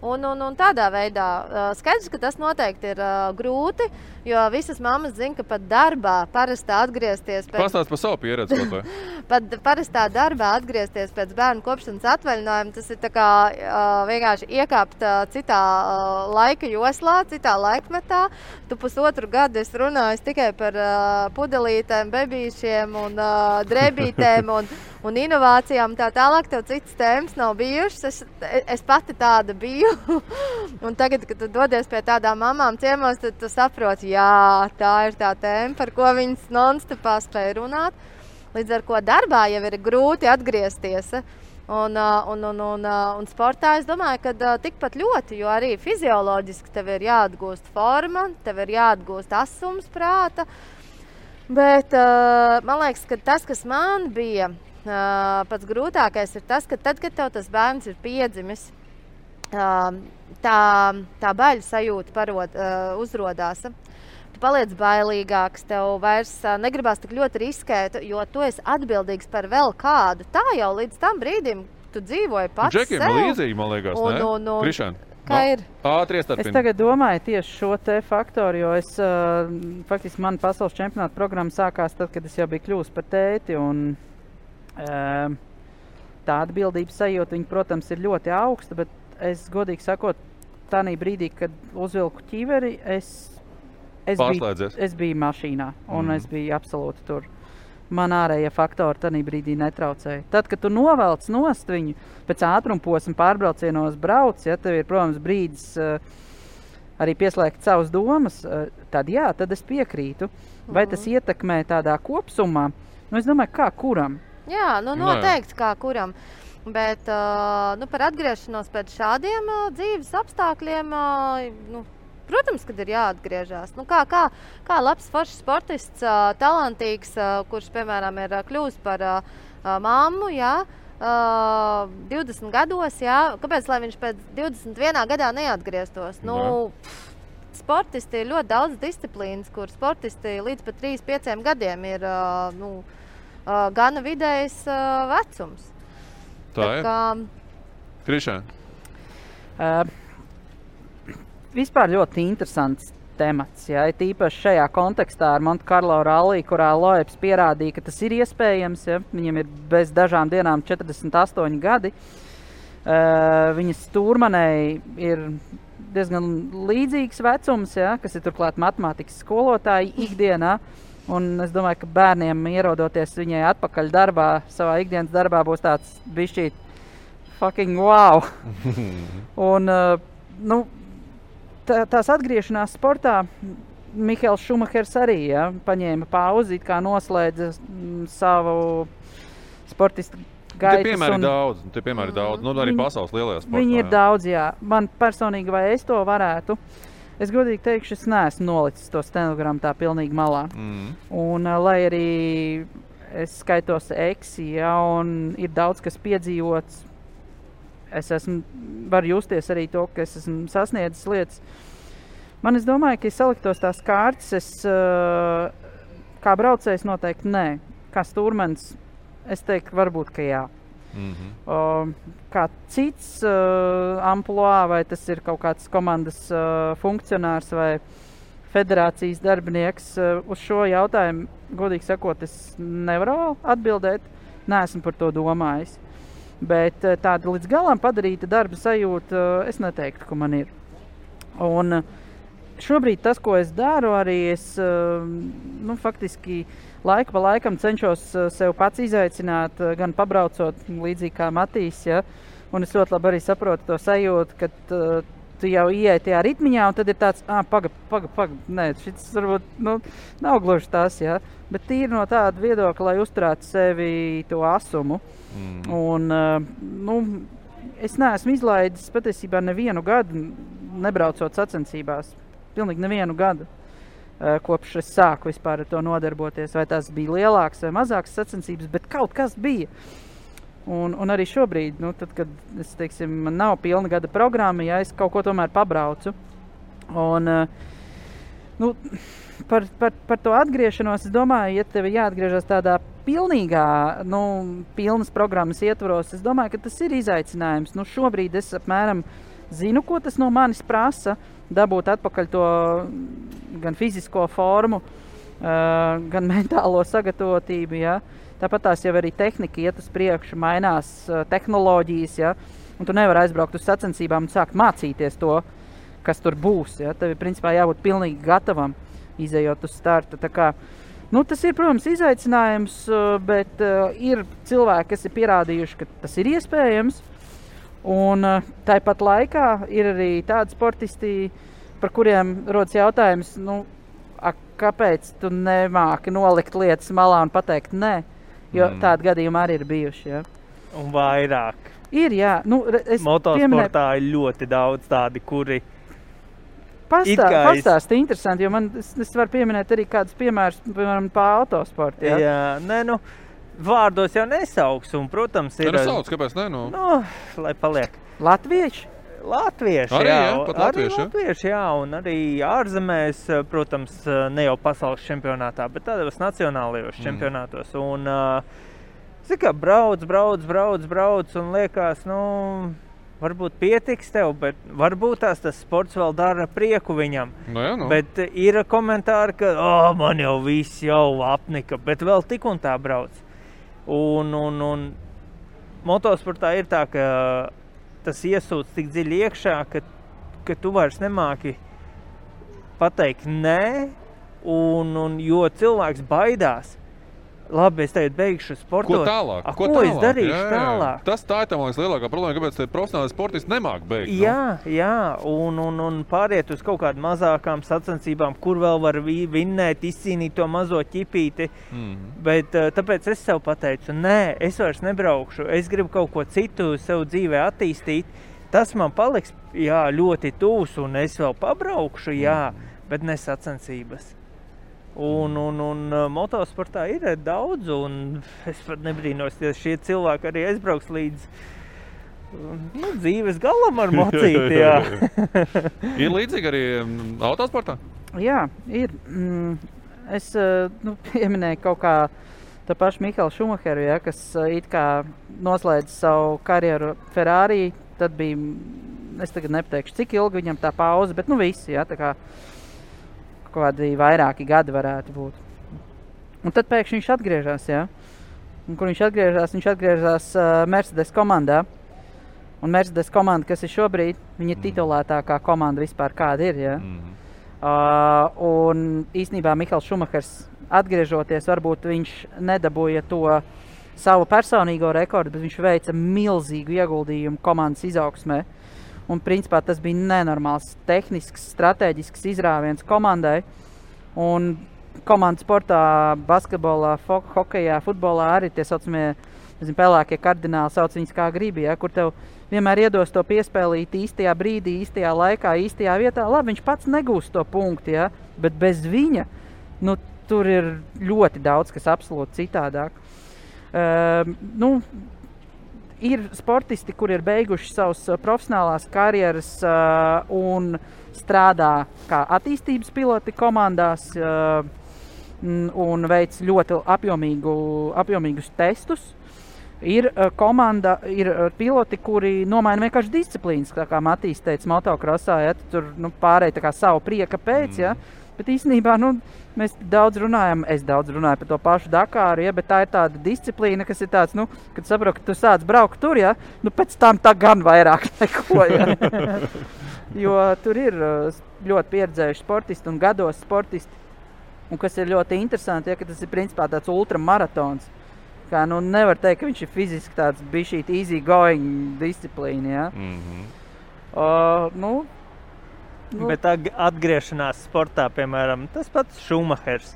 un tādā veidā. Skaidrs, ka tas noteikti ir grūti, jo visas mammas zina, ka pat darbā parastā atgriezties pēc... Pastāst par savu pieredzi, vai? Pat parastā darbā atgriezties pēc bērnu kopšanas atvaļinājuma, tas ir tā kā vienkārši iekāpt citā laika joslā, citā laikmetā. Tu 1,5 gadu es runāju tikai par pudelītēm, bebīšiem un drēbītēm un inovācijām tā tālāk, tev citas tēmas nav bijušas. Es pati tāda biju. Un tagad, kad tu dodies pie tādām mamām ciemos, tad tu saproti, jā, tā ir tā tēma, par ko viņas non-stopā spēja runāt. Līdz ar ko darbā jau ir grūti atgriezties. Un sportā es domāju, ka tikpat ļoti, jo arī fizioloģiski tev ir jāatgūst forma, tev ir jāatgūst asums prāta. Bet man liekas, ka tas, kas man bija... pats grūtākais ir tas, ka tad, kad tev tas bērns ir piedzimis, tā baļu sajūta uzrodās. Tu paliec bailīgāks, tev vairs negribas tik ļoti riskēt, jo tu esi atbildīgs par vēl kādu. Tā jau līdz tam brīdim tu dzīvoji pats sev. Džekiem līdzīgi, man liekas, ne? Krišana, kā ir? Ātri iestarpina. Es tagad domāju tieši šo te faktoru, jo es, faktiski, man pasaules čempionāta programma sākās tad, kad es jau biju kļūst par tēti un... Tā atbildības sajūta, viņa, protams, ir ļoti augsta, bet es godīgi sakot, tādā brīdī, kad uzvilku ķiveri, es biju mašīnā un es biju absolūti tur. Man ārējie faktori tādā brīdī netraucēja. Tad, kad tu novelc nost viņu, pēc ātrumposma pārbraucienos brauc, ja tev ir, protams, brīdis arī pieslēgt savas domas, tad jā, tad es piekrītu. Vai tas ietekmē tādā kopsumā? Nu, es domāju, kā kuram? Jā, nu noteikti kā kuram. Bet nu, par atgriešanos pēc šādiem dzīves apstākļiem, nu, protams, kad ir jāatgriežās. Nu, kā labs foršs sportists, talantīgs, kurš, piemēram, ir kļūs par mammu, jā, 20 gados, jā, kāpēc, lai viņš pēc 21. gadā neatgrieztos? Nu, sportisti ir ļoti daudz disciplīnas, kur sportisti līdz pat 3-5 gadiem ir gana vidējs vecums. Tā ir. Krišā? Vispār ļoti interesants temats. Ja? Tīpaši šajā kontekstā ar Monte Carlo ralliju, kurā Loebs pierādīja, ka tas ir iespējams. Ja? Viņam ir bez dažām dienām 48 gadi. Viņas stūrmanei ir diezgan līdzīgs vecums, ja? Kas ir turklāt matemātikas skolotāji ikdienā. Un es domāju, ka bērniem ierodoties viņai atpakaļ darbā, savā ikdienas darbā būs tāds bišķīt fucking wow. Un, nu, tās atgriešanās sportā Michaels Schumachers arī ja, paņēma pauzi, kā noslēdza savu sportistu gaitas. Te piemēri daudz. Nu, arī pasaules lielajā sportā. Viņi ir daudz, jā. Man personīgi, vai es to varētu? Es godīgi teikšu, es neesmu nolicis to stenogramu tā pilnīgi malā. Un lai arī es skaitos eksi, ja, un ir daudz, kas piedzīvots, varu justies arī to, ka es esmu sasniedzis lietas. Man es domāju, ka es saliktos tās kārtas, kā braucējs noteikti nē. Kā stūrmens, es teiktu, varbūt, ka jā. Kā cits amploā, vai tas ir kaut kāds komandas funkcionārs vai federācijas darbinieks, uz šo jautājumu, godīgi sakot, es nevaru atbildēt, neesmu par to domājis. Bet tāda līdz galam padarīta darba sajūta, es neteiktu, ka man ir. Un šobrīd tas, ko es daru, arī es faktiski laiku pa laikam cenšos sev pats izaicināt, gan pabraucot līdzīgi kā Matīs, ja? Un es ļoti labi arī saprotu to sajūtu, ka tu jau ieeji tajā ritmiņā, un tad ir tāds, paga, nē, šis varbūt nav gluži tas, ja? Bet tīri no tāda viedokļa, lai uzturētu sevi to asumu. Un, es neesmu izlaidis patiesībā nevienu gadu, nebraucot sacensībās, pilnīgi nevienu gadu. Kopš es sāku vispār ar to nodarboties, vai tās bija lielākas vai mazākas sacensības, bet kaut kas bija. Un arī šobrīd, tad, kad es, man nav pilna gada programma, ja es kaut ko tomēr pabraucu. Un, par to atgriešanos, es domāju, ja tev jāatgriežas tādā pilnīgā, pilnas programmas ietvaros, es domāju, ka tas ir izaicinājums. Šobrīd es apmēram zinu, ko tas no manis prasa, dabūt atpakaļ to gan fizisko formu, gan mentālo sagatavotību, ja. Tāpat tās jau arī tehnika iet uz priekšu, mainās tehnoloģijas, ja. Un tu nevar aizbraukt uz sacensībām un sākt mācīties to, kas tur būs, ja. Tev ir principā jābūt pilnīgi gatavam, izejot uz startu. Tā kā, tas ir, protams, izaicinājums, bet ir cilvēki, kas ir pierādījuši, ka tas ir iespējams. Un tāpat laikā ir arī tādi sportisti, par kuriem rodas jautājums, kāpēc tu nemāki nolikt lietas malā un pateikt nē, jo tādi gadījumi arī ir bijuši, ja. Un vairāk. Ir, jā. Motosportā ir ļoti daudz tādi, kuri pastāsti interesanti, jo es varu pieminēt arī kādus piemērus, piemēram, par autosportu, ja. Jā, vārdos jau nesauks, un, protams, ir... Nesauc, kāpēc ne? Lai paliek. Latvieši, arī, jā. Latvieši, jā, un arī ārzemēs, protams, ne jau pasaules čempionātā, bet tādos nacionālajos čempionātos. Un, kā brauc, un liekas, varbūt pietiks tev, bet varbūt tas sports vēl dara prieku viņam. Bet ir komentāri, ka, man jau viss jau apnika, bet vēl tik un tā brauc. Un motosportā ir tā, ka tas iesūc tik dziļi iekšā, ka ka tu vairs nemāki pateikt nē, un jo cilvēks baidās. Labi, es tagad beigšu sportot. Ko tālāk? Ko es darīšu tālāk? Tas tā ir tā, man liekas, lielākā problēma, kāpēc profesionālais sportists nemāk beigt. Jā, un pāriet uz kaut kādu mazākām sacensībām, kur vēl var vinnēt, izcīnīt to mazo ķipīti. Bet tāpēc es sev pateicu, nē, es vairs nebraukšu, es gribu kaut ko citu sev dzīvē attīstīt. Tas man paliks, jā, ļoti tūs, un es vēl pabraukšu, jā, bet ne sacensības. Un motosportā ir daudz, un es pat nebrīnos, ja šie cilvēki arī aizbrauks līdz dzīves galam ar mocīti, jā. Ir līdzīgi arī autosportā? Jā, ir. Es pieminēju kaut kā tā paša Michaela Schumachera, ja, kas it kā noslēdz savu karjeru Ferrari, tad bija, es tagad nepateikšu, cik ilgi viņam tā pauze, bet visi, ja, tā kā kādi vairāki gadi varētu būt. Un tad pēkšņi viņš atgriežās, jā. Un kur viņš atgriežās Mercedes komandā. Un Mercedes komanda, kas ir šobrīd, viņa ir titulētākā komanda vispār kāda ir, jā. Un īstenībā Mihails Šumahers atgriežoties, varbūt viņš nedabūja to savu personīgo rekordu, bet viņš veica milzīgu ieguldījumu komandas izaugsmē. Un, principā, tas bija nenormāls tehnisks, strateģisks izrāviens komandai. Un komandas sportā, basketbolā, hokejā, futbolā arī tie saucamie, pelēkie kardināli sauc viņus kā gribi, ja, kur tev vienmēr iedos to piespēlīt īstajā brīdī, īstajā laikā, īstajā vietā. Labi, viņš pats negūst to punktu, ja, bet bez viņa, tur ir ļoti daudz, kas absolūti citādāk. Ir sportisti, kuri ir beiguši savas profesionālās karjeras un strādā kā attīstības piloti komandās un veic ļoti apjomīgus testus. Ir piloti, kuri nomaina vienkārši disciplīnas, kā Matīs teica motocrossā, ja, tur pārēj tā kā savu prieka pēc, ja. Bet īstenībā, mēs es daudz runāju par to pašu Dakāru, ja, bet tā ir tāda disciplīna, kas ir tāds, kad saprot, ka tu sāc braukt tur, ja, pēc tam tā gan vairāk neko, ja. Jo tur ir ļoti pieredzējuši sportisti un gados sportisti, un kas ir ļoti interesanti, ja, ka tas ir principā tāds ultramaratons, kā, nevar teikt, ka viņš ir fiziski tāds bišķīt easy going disciplīna, ja. Bet atgriešanās sportā, piemēram, tas pats Šumahers,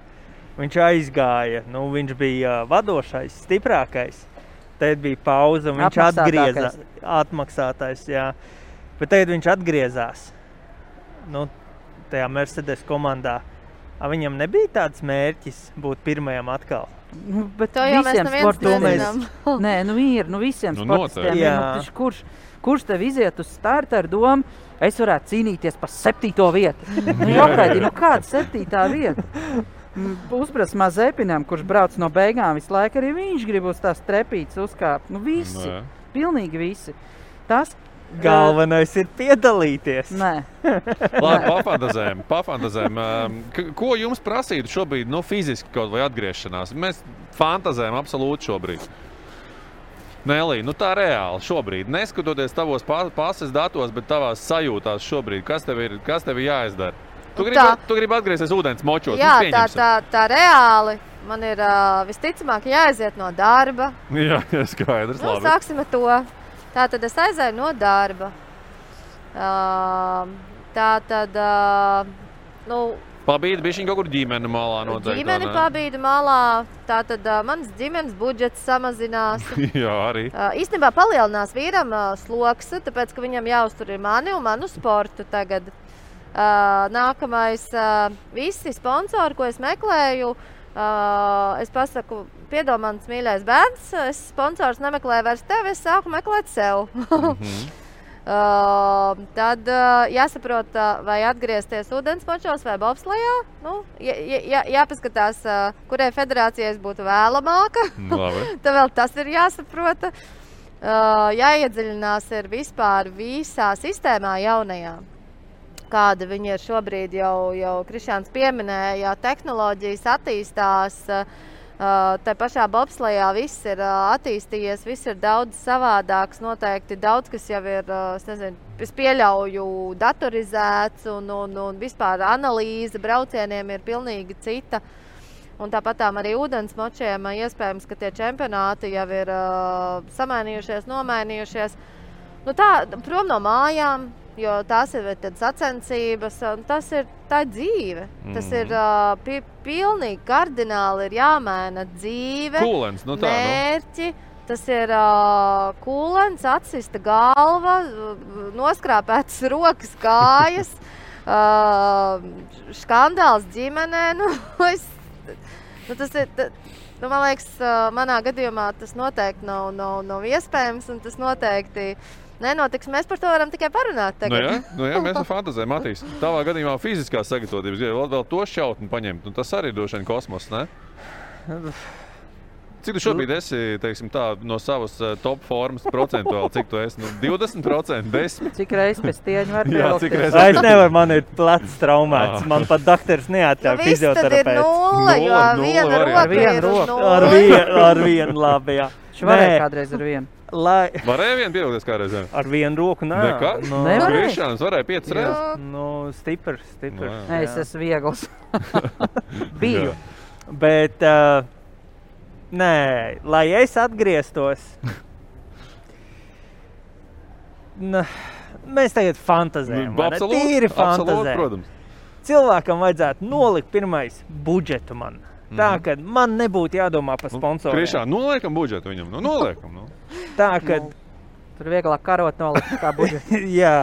viņš aizgāja, viņš bija vadošais, stiprākais, tad bija pauze un viņš atmaksātais, jā, bet tagad viņš atgriezās, tajā Mercedes komandā, viņam nebija tāds mērķis būt pirmajam atkal. Bet to jau mēs neviens nezinām. Nē, ir, visiem sportistiem, kurš tev iziet uz starta ar domu, es varētu cīnīties par 7. vietu. Joprēdī, kāda 7. vieta? Uzprast Mazepinam, kurš brauc no beigām visu laiku, arī viņš grib uz tās trepītes uzkāpt. Visi, pilnīgi visi. Tas galvenais ir piedalīties. Nē. Labi, pafantazējam. Ko jums prasītu šobrīd, fiziski kaut vai atgriešanās? Mēs fantazējam absolūti šobrīd. Nelī, tā reāli šobrīd, neskatoties tavos pases datos, bet tavās sajūtās šobrīd, kas tev ir jāizdara? Tu gribi atgriezties ūdens močos, jā, mēs pieņemsim. Jā, tā reāli. Man ir visticamāk jāaiziet no darba. Jā, skaidrs, labi. Sāksim ar to. Tātad es aizēju no darba. Tātad, pabīdi bišķiņ kaut kur ģimeni malā noteikti. Ģimeni pabīdi malā. Tātad mans ģimenes budžets samazinās. Jā, arī. Īstenībā palielinās vīram sloks, tāpēc, ka viņam jāuztur ir mani un manu sportu tagad. Nākamais, visi sponsori, ko es meklēju, es pasaku, piedo mans mīļais bērns, es sponsors nemeklēju vairs tevi, es sāku meklēt sev. Tad jāsaprot, vai atgriezties ūdensmočos vai bobslejā. Jāpaskatās, kurai federācijai būtu vēlamāka. Tad vēl tas ir jāsaprota. Jāiedziļinās ir vispār visā sistēmā jaunajā. Kāda viņa ir šobrīd, jau Krišāns pieminēja, tehnoloģijas attīstās, Tā pašā bobslejā viss ir attīstījies, viss ir daudz savādāks, noteikti daudz, kas jau ir, es pieļauju, datorizēts un vispār analīze braucieniem ir pilnīgi cita. Un tāpatām arī ūdens močiem iespējams, ka tie čempionāti jau ir samainījušies, nomainījušies. Nu tā, prom no mājām, jo tās ir tad sacensības, un tas ir tā dzīve. Tas ir pilnīgi kardināli ir jāmaina dzīve, kūlens, nu tā, mērķi. Tas ir kūlens, atsista galva, noskrāpētas rokas, kājas, skandāls ģimenē. Nu, man liekas, manā gadījumā tas noteikti nav iespējams, un tas noteikti nenotiks. Mēs par to varam tikai parunāt tagad. Nu jā, mēs fantazējam, Matīs. Tavā gadījumā fiziskās sagatavotības gadījumā vēl to šautni paņemt, un tas arī došana kosmos, ne? Cik tu šobrīd esi, teiksim tā, no savas top formas procentuāli? Cik tu esi? 20%, 10%? Cik reiz pēc tieņu var pievilkties? Es nevaru, man ir plecs traumēts. Man pat dakteris neatļauj fizioterapeits. Ar vienu roku ir uz nulli. Šo varēja kādreiz ar vienu. Varēja vienu pievilkties kādreiz? Ar vienu roku? Nē. Nekad? Griešanas varēja 5 reizes? Nu, stiprs. Nē, es esmu viegls. Biju. Bet... Nē, lai es atgrieztos. Mēs tagad fantazējam. Tīri fantazējam. Cilvēkam vajadzētu nolikt pirmais budžetu man. Tā, ka man nebūtu jādomā par sponsoriem. Krišā, noliekam budžetu viņam. Noliekam. Tā, ka... Tur vieglāk karot nolikt kā budžetu. Jā.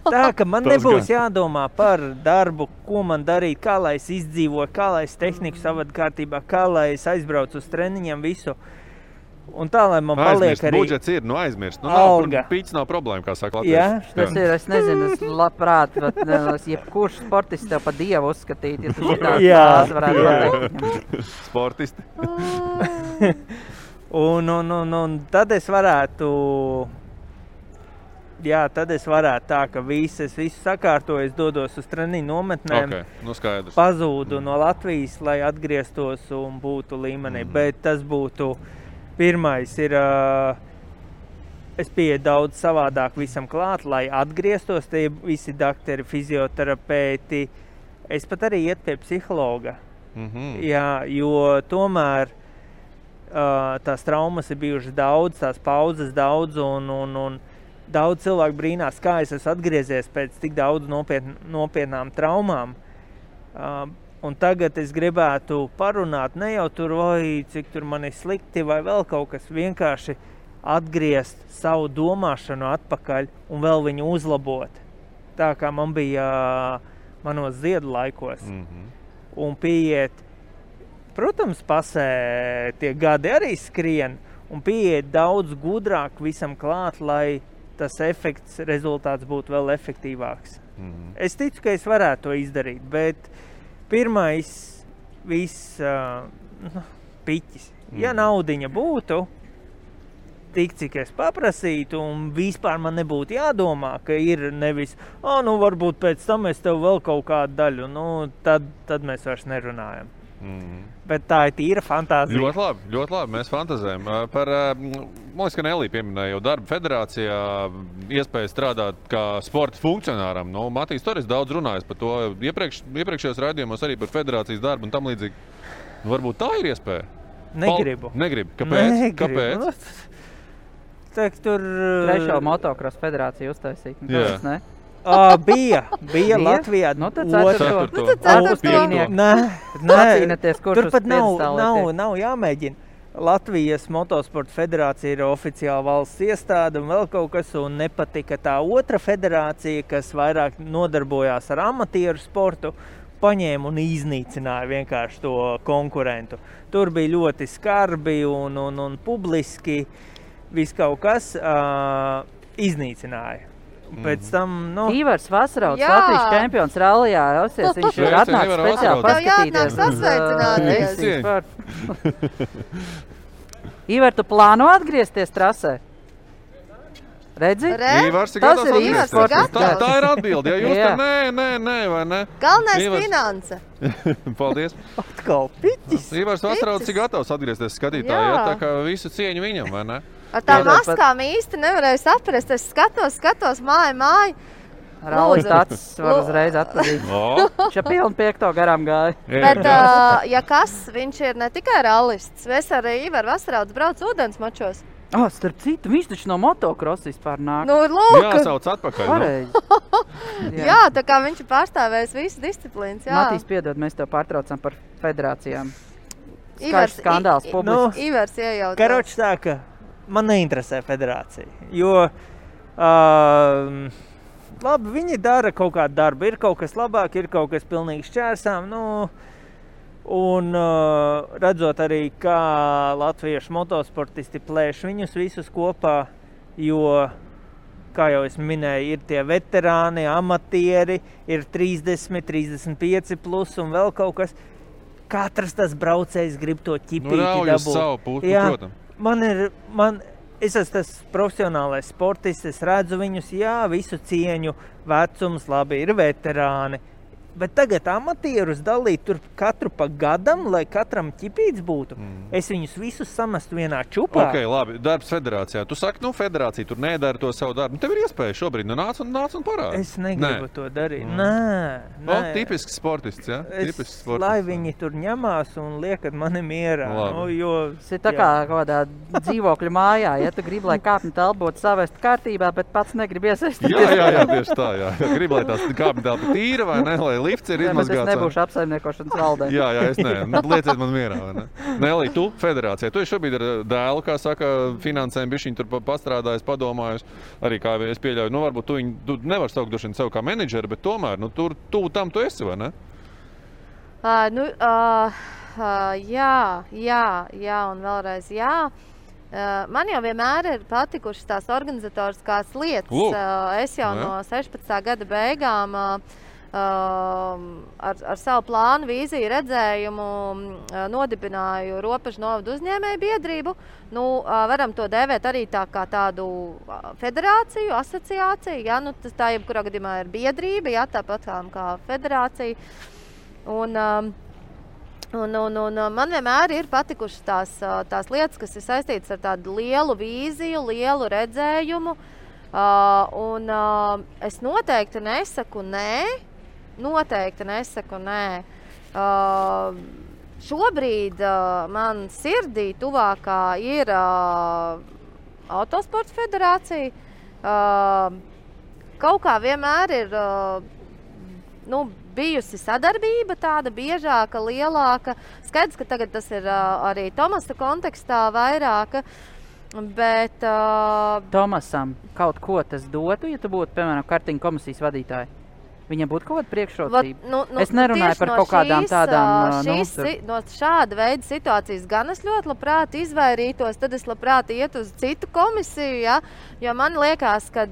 Tā, ka man nebūs jādomā par darbu, ko man darīt, kā lai es izdzīvoju, kā lai es tehniku savadu kārtībā, kā lai es aizbraucu uz treniņiem, visu. Un tā, lai man paliek arī... Budžets ir, aizmirst. Alga. Pīts nav problēma, kā saka Latvijas. Jā, tas ir, es nezinu, es labprāt, jebkurš sportisti tev pa dievu uzskatīt, ja tu šitās tās varētu pateikt. Sportisti. Un tad es varētu... Jā, tad es varētu tā, ka visu sakārtoju, es dodos uz treniņu nometnēm, pazūdu no Latvijas, lai atgrieztos un būtu līmenī. Bet tas būtu pirmais ir, es pieeju daudz savādāk visam klāt, lai atgrieztos, tie visi dakteri, fizioterapeiti. Es pat arī iet pie psihologa, jā, jo tomēr tās traumas ir bijušas daudz, tās pauzes daudz un daudz cilvēku brīnās, kā es esmu atgriezies pēc tik daudz nopietnām traumām. Un tagad es gribētu parunāt ne jau tur, vai cik tur man ir slikti, vai vēl kaut kas, vienkārši atgriezt savu domāšanu atpakaļ un vēl viņu uzlabot. Tā kā man bija manos ziedu laikos. Un pieiet, protams, pasē tie gadi arī skrien, un pieiet daudz gudrāk visam klāt, lai tas efekts, rezultāts būtu vēl efektīvāks. Es ticu, ka es varētu to izdarīt, bet pirmais viss piķis. Ja naudiņa būtu, tik, cik es paprasītu, un vispār man nebūtu jādomā, ka ir nevis, varbūt pēc tam es tev vēl kaut kādu daļu, tad mēs vairs nerunājam. Bet tā ir tīra fantāzija. Ļoti labi. Mēs fantazējam. Man liekas, ka Nelī pieminēja jau darba federācijā iespēju strādāt kā sporta funkcionāram. Matīs Toris daudz runājas par to. Iepriekšējos raidījumos arī par federācijas darbu un tam līdzīgi. Varbūt tā ir iespēja? Negribu. Kāpēc? Tur... Trešo motokrosa federāciju uztaisīt. Kāpēc ne? Bija Latvijā. Ceturto. Nē, tur pat nav jāmēģina. Latvijas Motosporta federācija ir oficiāla valsts iestāde un vēl kaut kas, un nepatika tā otra federācija, kas vairāk nodarbojās ar amatieru sportu, paņēma un iznīcināja vienkārši to konkurentu. Tur bija ļoti skarbi un publiski viss kaut kas iznīcināja. Pēc tam, Ivars Vasaraudis, Latvijas čempions rallijā, viņš ir atnāks speciāli paskatīties. Jāatnāk sasveicināties. Ivar, tu plāno atgriezties trasē? Redzi? Ivars ir gatavs atgriezties. Tā ir atbildi. Ja jūs tam nē, vai ne? Galvenais finanse. Paldies. Atkal piķis. Ivars Vasaraudis ir gatavs atgriezties skatītāji. Tā kā visu cieņu viņam, vai ne? Ar tām maskām īsti nevarēju saprast. Es skatos, māju. Raudas acis var uzreiz atpazīt. Šā pilnu piekto garām gāja. Bet, ja kas, viņš ir ne tikai rallists. Es arī Ivaru Vasaraudis braucu ūdens mačos. Starp citu, viņš taču no motokrosa vispār nāk. Nu, lūk! Jāsauc atpakaļ. Jā, tā kā viņš ir pārstāvējis visu disciplīnas. Matīs, piedod, mēs tev pārtraucam par federācijām. Skaļš skandāls publiski. Ivars iejautās. Karoči tā, ka man neinteresē federācija, jo... Labi, viņi dara kaut kādu darbu. Ir kaut kas labāk, ir kaut kas pilnīgi šķērsām. Un redzot arī, kā latviešu motosportisti plēš viņus visus kopā, jo, kā jau es minēju, ir tie veterāni, amatieri, ir 30, 35 plus un vēl kaut kas. Katrs tas braucējs grib to ķipīti dabūt. Raujas savu putu, protams. Es esmu tas profesionālais sportists, es redzu viņus, jā, visu cieņu, vecums, labi, ir veterāni. Bet tagad amatierus dalīt tur katru pa gadam, lai katram ķipīts būtu. Es viņus visus samestu vienā čupā. Ok, labi, darbs federācijā. Tu saki, federācija tur nedara to savu darbu. Tev ir iespēja šobrīd, nāc un parādi. Es negribu to darīt. Nē. Tipisks sportists, jā? Tipisks sportists. Lai viņi tur ņemās un liekat mani mierā. Tas ir tā kā kādā dzīvokļu mājā, ja tu gribi, lai kāpņu telpa būtu savest kārtībā, bet pats negrib iesaistīties. Jā, tieši tā, jā. Gribi, lai tās kāpņu telpa tīra, vai ne? Lifts ir izmazgāts. Es nebūšu apsaimniekošanas valdē. Jā, es ne. Lieciet man mierā, vai ne? Nelī, tu federācijā. Tu šobrīd ar dēlu, kā saka, finansēm bišķiņi tur pastrādājas, padomājas. Arī kā es pieļauju, varbūt tu nevar saukt došanu sev kā menedžeri, bet tomēr, tur tam tu esi, vai ne? Jā, un vēlreiz jā. Man jau vienmēr ir patikušas tās organizatoriskās lietas. Es jau no 16. gada beigām ar savu plānu, vīziju, redzējumu nodibināju Ropažu novadu uzņēmēju biedrību. Varam to dēvēt arī tā kā tādu federāciju, asociāciju. Ja? Tā jebkurā gadījumā ir biedrība, ja? Tāpat kā federācija. Un man vienmēr ir patikušas tās lietas, kas ir saistītas ar tādu lielu vīziju, lielu redzējumu. Es noteikti nesaku nē. Šobrīd man sirdī tuvākā ir Autosporta federācija. Kaut kā vienmēr ir bijusi sadarbība tāda biežāka, lielāka. Skaidrs, ka tagad tas ir arī Tomasa kontekstā vairāka. Bet... Tomasam kaut ko tas dotu, ja tu būtu, piemēram, kartiņu komisijas vadītāji? Viņam būtu kaut kāda priekšrocība? Es nerunāju par kaut kādām tādām... No šāda veida situācijas gan es ļoti labprāt izvairītos, tad es labprāt iet uz citu komisiju, ja? Jo man liekas, ka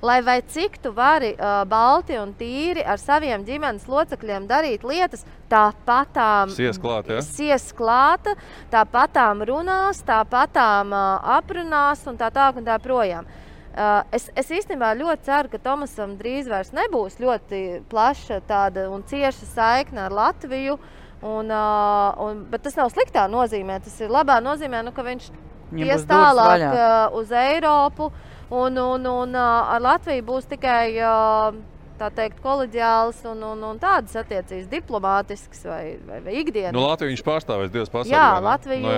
lai vai cik tu vari balti un tīri ar saviem ģimenes locekļiem darīt lietas, tāpatām siesklāta, tāpatām runās, tāpatām aprunās un tā projām. Es īstenībā ļoti ceru, ka Tomasam drīz vairs nebūs ļoti plaša tāda un cieša saikna ar Latviju, bet tas nav sliktā nozīmē, tas ir labā nozīmē, ka viņš ies tālāk uz Eiropu un ar Latviju būs tikai, tā teikt, koleģiāls un tādas attiecības diplomātiskas vai ikdienas. Latviju viņš pārstāvēs divas pasaulē. Jā, Latviju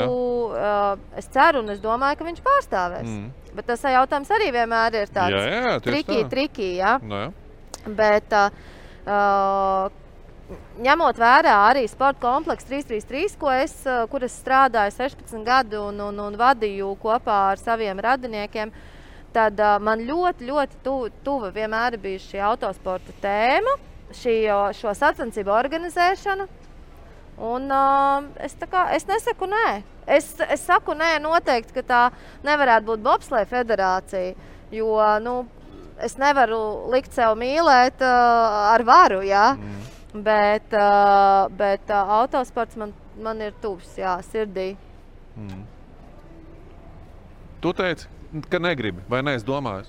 es ceru un es domāju, ka viņš pārstāvēs. Bet tas jautājums arī vienmēr ir tāds trikī, jā. Bet ņemot vērā arī sporta kompleks 333, kur es strādāju 16 gadu un vadīju kopā ar saviem radiniekiem, tad man ļoti tuva vienmēr bija šī autosporta tēma, šo sacensību organizēšana. Es nesaku nē. Es saku nē noteikti, ka tā nevarētu būt bobsleja federācija, jo es nevaru likt sev mīlēt ar varu, jā. Bet autosports man ir tuvs, jā, sirdī. Tu teici, ka negribi, vai ne, es domāju?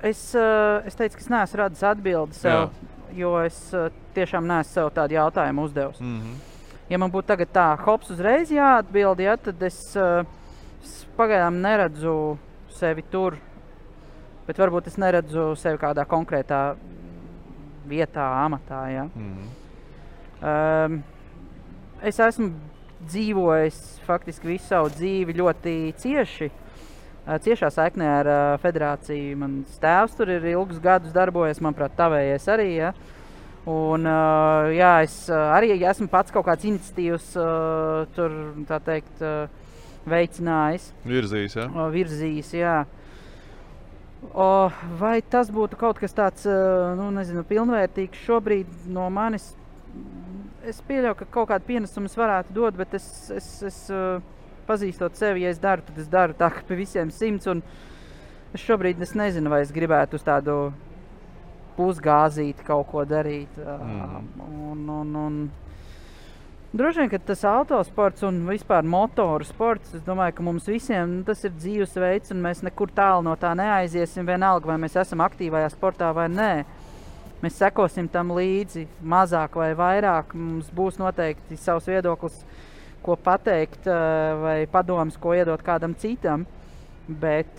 Es teicu, ka es neesmu radis atbildi sev, jo es tiešām neesmu sev tādu jautājumu uzdevusi. Mm-hmm. Ja man būtu tagad tā hops uzreiz jāatbildi, ja, tad es pagaidām neredzu sevi tur, bet varbūt es neredzu sevi kādā konkrētā vietā, amatā. Ja. Mm-hmm. Es esmu dzīvojis faktiski visu savu dzīvi ļoti cieši. Ciešā saiknē ar federāciju. Mans tēvs tur ir ilgus gadus darbojies, manuprāt, tavējais arī. Ja? Un, jā, es arī esmu pats kaut kāds iniciatīvs tur, tā teikt, veicinājis. Virzījis, jā? Virzījis, jā. Vai tas būtu kaut kas tāds, pilnvērtīgs šobrīd no manis? Es pieļauju, ka kaut kādu pienesumu es varētu dot, bet es pazīstot sevi, ja es daru, tad es daru tā, ka pie visiem 100, un es šobrīd nezinu, vai es gribētu uz tādu pusgāzīti kaut ko darīt. Droši vien, ka tas autosports un vispār motoru sports, es domāju, ka mums visiem tas ir dzīvesveids, un mēs nekur tālu no tā neaiziesim, vienalga, vai mēs esam aktīvajā sportā vai nē. Mēs sekosim tam līdzi, mazāk vai vairāk, mums būs noteikti savs viedoklis, ko pateikt vai padomas, ko iedot kādam citam, bet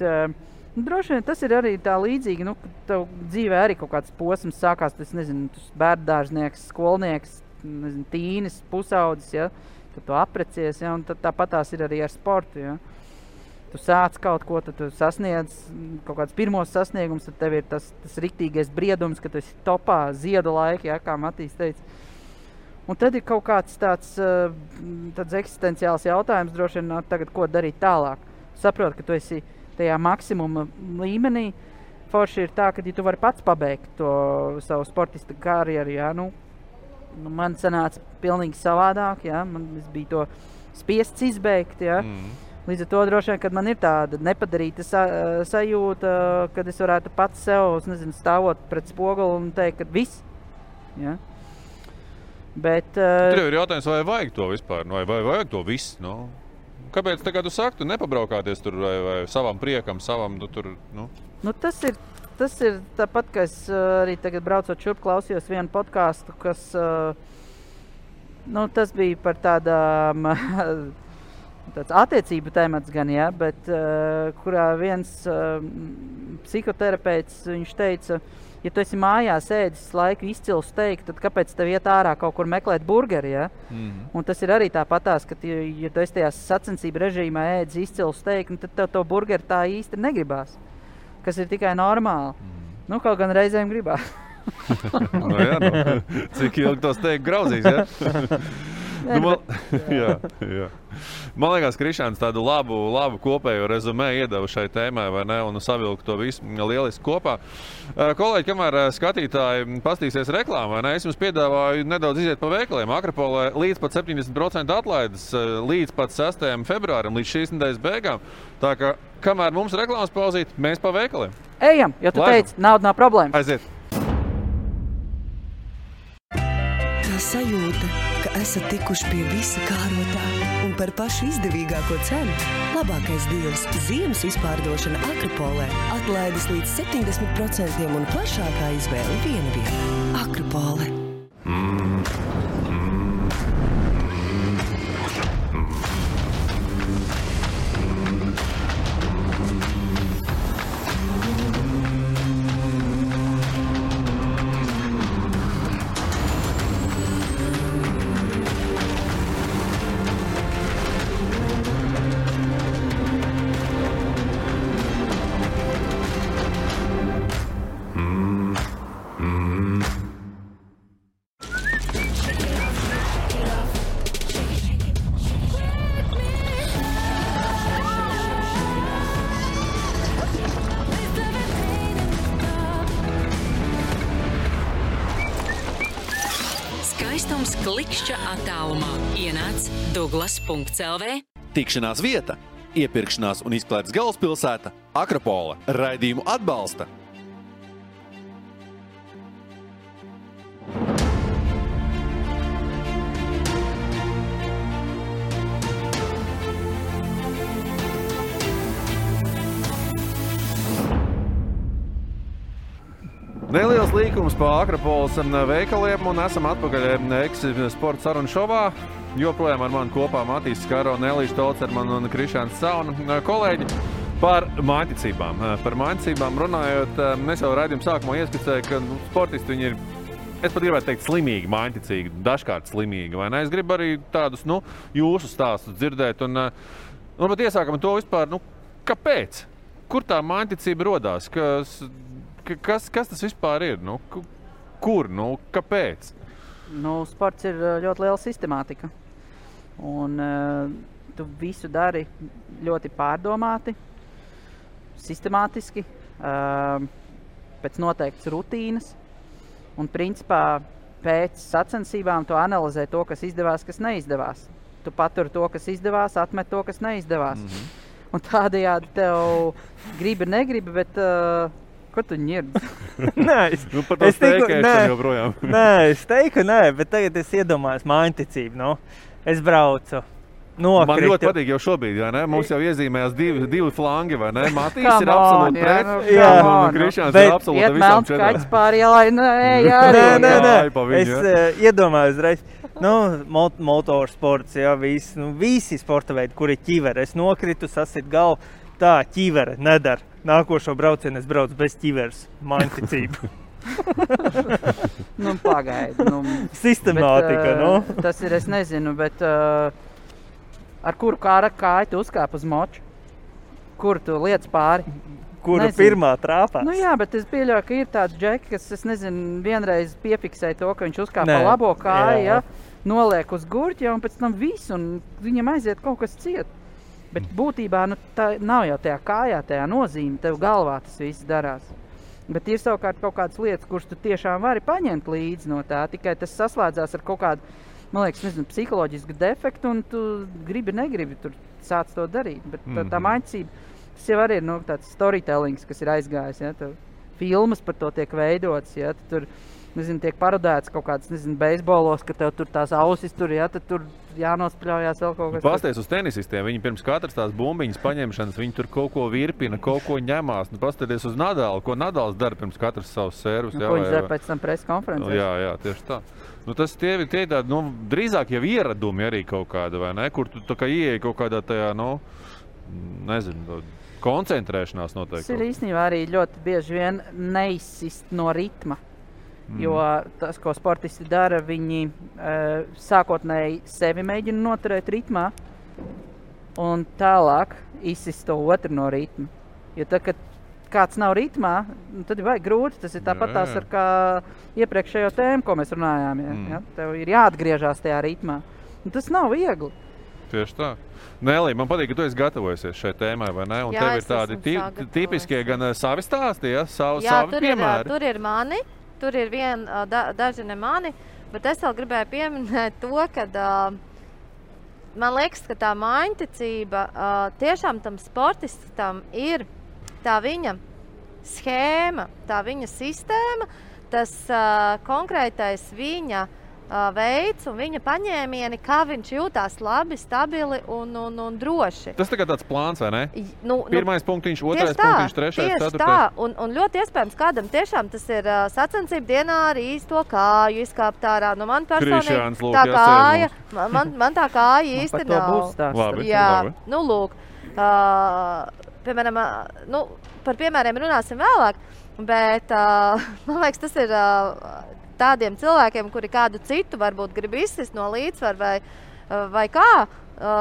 droši vien tas ir arī tā līdzīgi, tev dzīvē arī kaut kāds posms sākās, bērndārznieks, skolnieks, tīnis, pusaudzis, ja, tad tu aprecies, ja, un tāpat tās ir arī ar sportu, ja. Tu sāc kaut ko, tad tu sasniedz kaut kādus pirmos sasniegumus, tad tev ir tas riktīgais briedums, ka tu esi topā ziedu laika, ja, kā Matīs teica. Un tad ir kaut kāds tāds eksistenciāls jautājums, droši vien, tagad ko darīt tālāk. Saproti, ka tu esi tajā maksimuma līmenī. Forši ir tā, ka ja tu vari pats pabeigt to savu sportista karjeru. Ja, man sanāca pilnīgi savādāk. Ja, es biju to spiests izbeigt. Ja. Mm. Līdz ar to droši vien, kad man ir tāda nepadarīta sajūta, kad es varētu pats sev stāvot pret spoguli un teikt, ka viss. Ja. Bet tur ir jautājums, vai vajag to vispār, vai vajag to viss, nu. Kāpēc tagad tu saki, tu nepabraukāties tur vai savam priekam, savam, tur, nu? Nu tas ir tāpat, ka es arī tagad braucot šurp klausījos vienu podcastu, kas tas bija par tādām tāds attiecību temats gan, ja, bet kurā viens psihoterapeits, viņš teica, ja tu esi mājās ēdis laiku izcilu steiku, tad kāpēc tev iet ārā kaut kur meklēt burgeri, ja? Mm-hmm. Un tas ir arī tāpatās, ka, ja tu esi tajā sacensību režīmā ēdis izcilu steiku, tad tev to burgeri tā īsti negribās, kas ir tikai normāli. Mm-hmm. Kaut gan reizēm gribās. Cik ilgi to steiku grauzīs, ja? Jā. Man liekas, Krišāns tādu labu kopēju rezumē iedeva šai tēmai, vai ne, un savilku to visu lieliski kopā. Kolēģi, kamēr skatītāji pastīsies reklāmu, vai ne, es jums piedāvāju nedaudz iziet pa veikaliem. Akropolē līdz pat 70% atlaides, līdz pat 6. februārim, līdz šīs nedēļas beigām. Tā kā, kamēr mums reklāmas pauzīt, mēs pa veikaliem. Ejam, jo tu teici, nauda nav problēma. Aiziet. Tā sajūta. Esat tikuši pie visa kārotā un par pašu izdevīgāko cenu. Labākais dīls ziemas izpārdošana Akropolē. Atlaides līdz 70% un plašākā izvēle viena vieta. Akropole. Douglas.lv Tikšanās vieta, iepirkšanās un izklaides galvaspilsēta, Akropola, raidījumu atbalsta. Liels līkums pa Akropolas veikaliem un esam atpakaļ M-Sport sarunu šovā. Joprojām ar mani kopā Matīs Skaro, Nelīša Tolcerman un Krišāns Sauna. Kolēģi, par mānticībām runājot, mēs jau raidījumu sākumā ieskicēju, ka sportisti viņi ir, es pat gribētu teikt, slimīgi mānticīgi, dažkārt slimīgi, vai ne? Es gribu arī tādus, jūsu stāstus dzirdēt un pat iesākam to vispār, kāpēc? Kur tā mānticība rodās? Kas tas vispār ir? Kāpēc? Sports ir ļoti liela sistemātika. Un tu visu dari ļoti pārdomāti, sistemātiski, pēc noteiktas rutīnas. Un principā pēc sacensībām tu analizē to, kas izdevās, kas neizdevās. Tu patur to, kas izdevās, atmet to, kas neizdevās. Mm-hmm. Un tādējādi tev gribi, bet kur tu ņirdi? Es teiku, nē, bet tagad es iedomājos mānticību, Es braucu, nokritu. Man ļoti patīk jau šobrīd, vai ne? Mums jau iezīmējās divi flangi, vai ne? Matīs ir absolūti pret, un Krišāns ir absolūti visam četrā. Bet iet melns kaķis pāri ielai, es iedomājos uzreiz. Motorsports, visi sporta veidi, kuri ķiveri. Es nokritu, sasit galvu, tā ķivere nedara. Nākošo braucienu es braucu bez ķiveres. Mānticība. Pagaidi. Sistemātika, Tas ir, es nezinu, bet ar kuru kāju tu uzkāp uz moču? Kur tu liec pāri? Kuru nezinu. Pirmā trāpās. Bet es pieļauju, ka ir tāds džeki, kas, es nezinu, vienreiz piefiksēja to, ka viņš uzkāpa labo kāju, noliek uz gurķi, un pēc tam visu, un viņam aiziet kaut kas ciet. Bet būtībā, tā nav jau tajā kājā, tajā nozīme, tev galvā tas viss darās. Bet ir savukārt kaut kādas lietas, kuras tu tiešām vari paņemt līdzi no tā, tikai tas saslēdzās ar kaut kādu, man liekas, psiholoģisku defektu, un tu negribi, tur sāc to darīt. Bet tā mācība, tas jau arī ir tāds storytellings, kas ir aizgājis, filmas par to tiek veidotas, tur, tiek parodēts kaut kāds, beisbolos, ka tev tur tās ausis tur, tad tur jānospļaujās vēl kaut kas. Pasties uz tenisistiem, viņi pirms katras tās bumbiņas paņemšanas, viņi tur kaut ko virpina, kaut ko ņemās. Pasties uz Nadālu, ko Nadāls dara pirms katras savas servis. Ko viņš dara pēc tam press konferences. Jā, tieši tā. Tas tie tādi, drīzāk jau ieradumi arī kaut kāda, vai ne? Kur tu tā kā ieeji kaut kādā tajā, koncentrēšanās noteikti. Tas ir īstenībā arī ļoti bieži vien neizsist no ritma. Jo tas, ko sportisti dara, viņi sākotnēji sevi mēģina noturēt ritmā un tālāk izsist to otru no ritma. Jo tad, kad kāds nav ritmā, tad ir vajag grūti. Tas ir tāpat tās ar kā iepriekšējo tēmu, ko mēs runājām. Tev ir jāatgriežās tajā ritmā. Un tas nav viegli. Tieši tā. Nelī, man patīk, ka tu esi gatavojusies šai tēmai, vai ne? Un tev ir tādi tipiskie gan savi stāsti, savi piemēri. Tur ir mani. Tur ir daži ne mani, bet es vēl gribēju pieminēt to, ka man liekas, ka tā mānticība tiešām tam sportistam ir tā viņa schēma, tā viņa sistēma, tas konkrētais viņa veids un viņa paņēmieni, kā viņš jūtās labi, stabili un droši. Tas tikai tāds plāns, vai ne? Pirmais punktiņš, otrais punktiņš, trešais, ceturtais. Tieši tā, un ļoti iespējams kādam tiešām tas ir sacensību dienā arī to kāju izkāpt ārā. Man personīgi tā kāja, man tā kāja īsti nav. Labi, labi. Piemēram, par piemēriem runāsim vēlāk, bet man liekas, tas ir... tādiem cilvēkiem, kuri kādu citu varbūt grib izsist no līdzsvaru vai kā,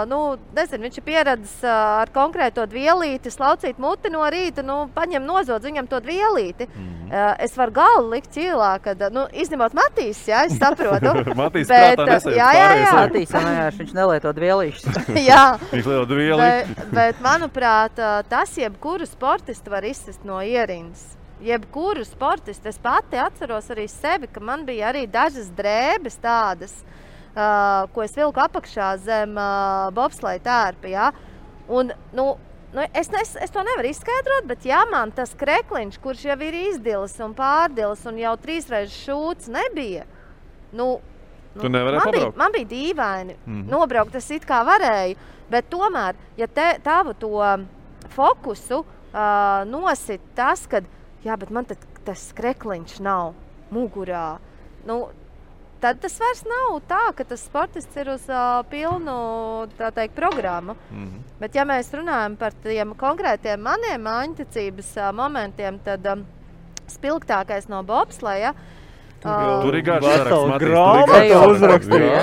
viņš ir pieredzis ar konkrēto dvielīti, slaucīt muti no rīta, paņem nozodz viņam to dvielīti. Mm-hmm. Es varu galvu likt ķīlā, kad, izņemot Matīs, es saprotu. Matīs prātā nesēdz pārējais. Matīs, viņš nelieto dvielīšas. Viņš lieto dvielīti. bet, manuprāt, tas jebkuru sportistu var izsist no ierindas. Jebkuru sportistu, es pati atceros arī sevi, ka man bija arī dažas drēbes tādas, ko es vilku apakšā zem bobsleja tērpa, Un, es to nevaru izskaidrot, bet man tas krekliņš, kurš jau ir izdilis un pārdilis un jau 3 reizes šūts nebija, tu nevarēji pabraukt? Man bija dīvaini. Mm-hmm. Nobraukt es it kā varēju, bet tomēr, ja tavu to fokusu nosit tas, kad bet man tad tas skrekliņš nav mugurā, nu, tad tas vairs nav tā, ka tas sportists ir uz pilnu, tā teikt, programmu. Mm-hmm. Bet ja mēs runājam par tiem konkrētiem maniem mājņticības momentiem, tad spilgtākais no bobsleja. Tur ir garš saraksts, Matīs, Jā,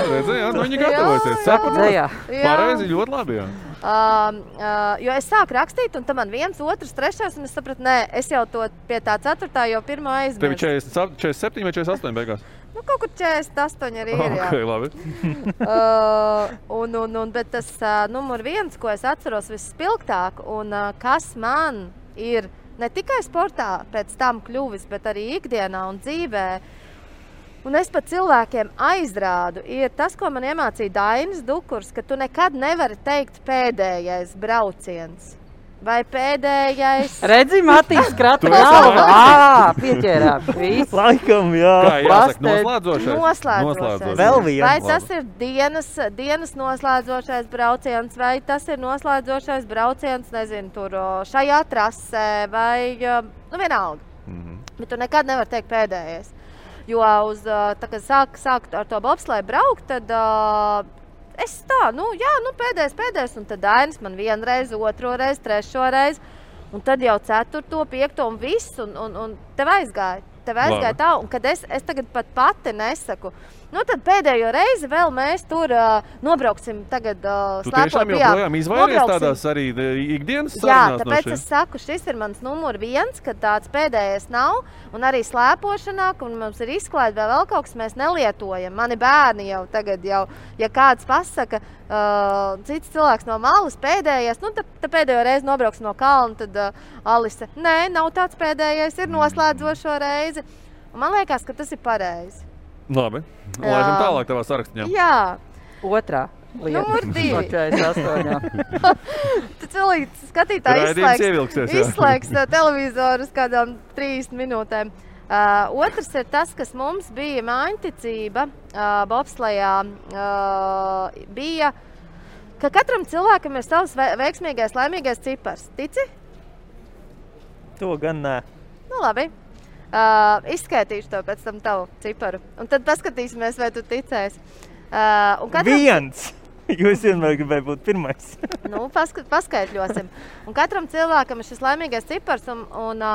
redzēja, nu viņi gatavojusies. Pareizi, ļoti labi, jā. Jo es sāku rakstīt, un tam man viens, otrs, trešais, un es sapratu, nē, es jau to pie tā ceturtā jau pirmo aizmirstu. Tev 47 vai 48 beigās? Nu, kaut kur 48 arī ir, jā. Ok, labi. Bet tas numur viens, ko es atceros visspilgtāk, un kas man ir ne tikai sportā pēc tam kļuvis, bet arī ikdienā un dzīvē, un es pat cilvēkiem aizrādu, ir tas, ko man iemācīja Dainis Dukurs, ka tu nekad nevari teikt pēdējais brauciens. Vai pēdējais... Redzi, Matīs, krata galva. Pieķērām. Laikam, jā. Kā jāsaka, noslēdzošais? Noslēdzošais. Vēl viens. Vai tas ir dienas noslēdzošais brauciens, vai tas ir noslēdzošais brauciens, nezinu, tur šajā trasē, vai... Nu, vienalga. Mm-hmm. Bet tu nekad nevar teikt pēdējais. Jo uz, tā kā sāku ar to bobslēju braukt, tad es tā, pēdējais, un tad Dainis man vienreiz, otroreiz, trešoreiz, un tad jau ceturto, piekto un viss, un tev aizgāja tā, un kad es tagad pati nesaku, nu tad pēdējo reizi vēl mēs tur nobrauksim tagad slēpot. Tu tiešām joprojām izvairies tādās arī ikdienas sarunās no šiem? Jā, tāpēc es saku, šis ir mans numur viens, kad tāds pēdējais nav, un arī slēpošanā, un mums ir izklādi vēl kaut kas, mēs nelietojam. Mani bērni jau tagad jau, ja kāds pasaka, cits cilvēks no malas pēdējais, nu tad pēdējo reizi nobrauksim no kalna, tad Alise, nē, nav tāds pēdējais, ir noslēdzošo reizi. Un man liekas, ka tas ir pareizi. Labi. Laižam tālāk tavā sarakstiņā. Jā. Otrā. Numur 2. Tu cilvēki skatītāji izslēgs televizoru uz kādām 3 minūtēm. Otrs ir tas, kas mums bija mājņticība bobslejā, bija, ka katram cilvēkam ir savs veiksmīgais, laimīgais cipars. Tici? To gan nē. Nu labi. Izskaitīšu to pēc tam tavu ciparu. Un tad paskatīsimies, vai tu ticēsi. Viens! Jūs vienmēr gribēju būt pirmais. Nu, paskaitļosim. Un katram cilvēkam ir šis laimīgais cipars, un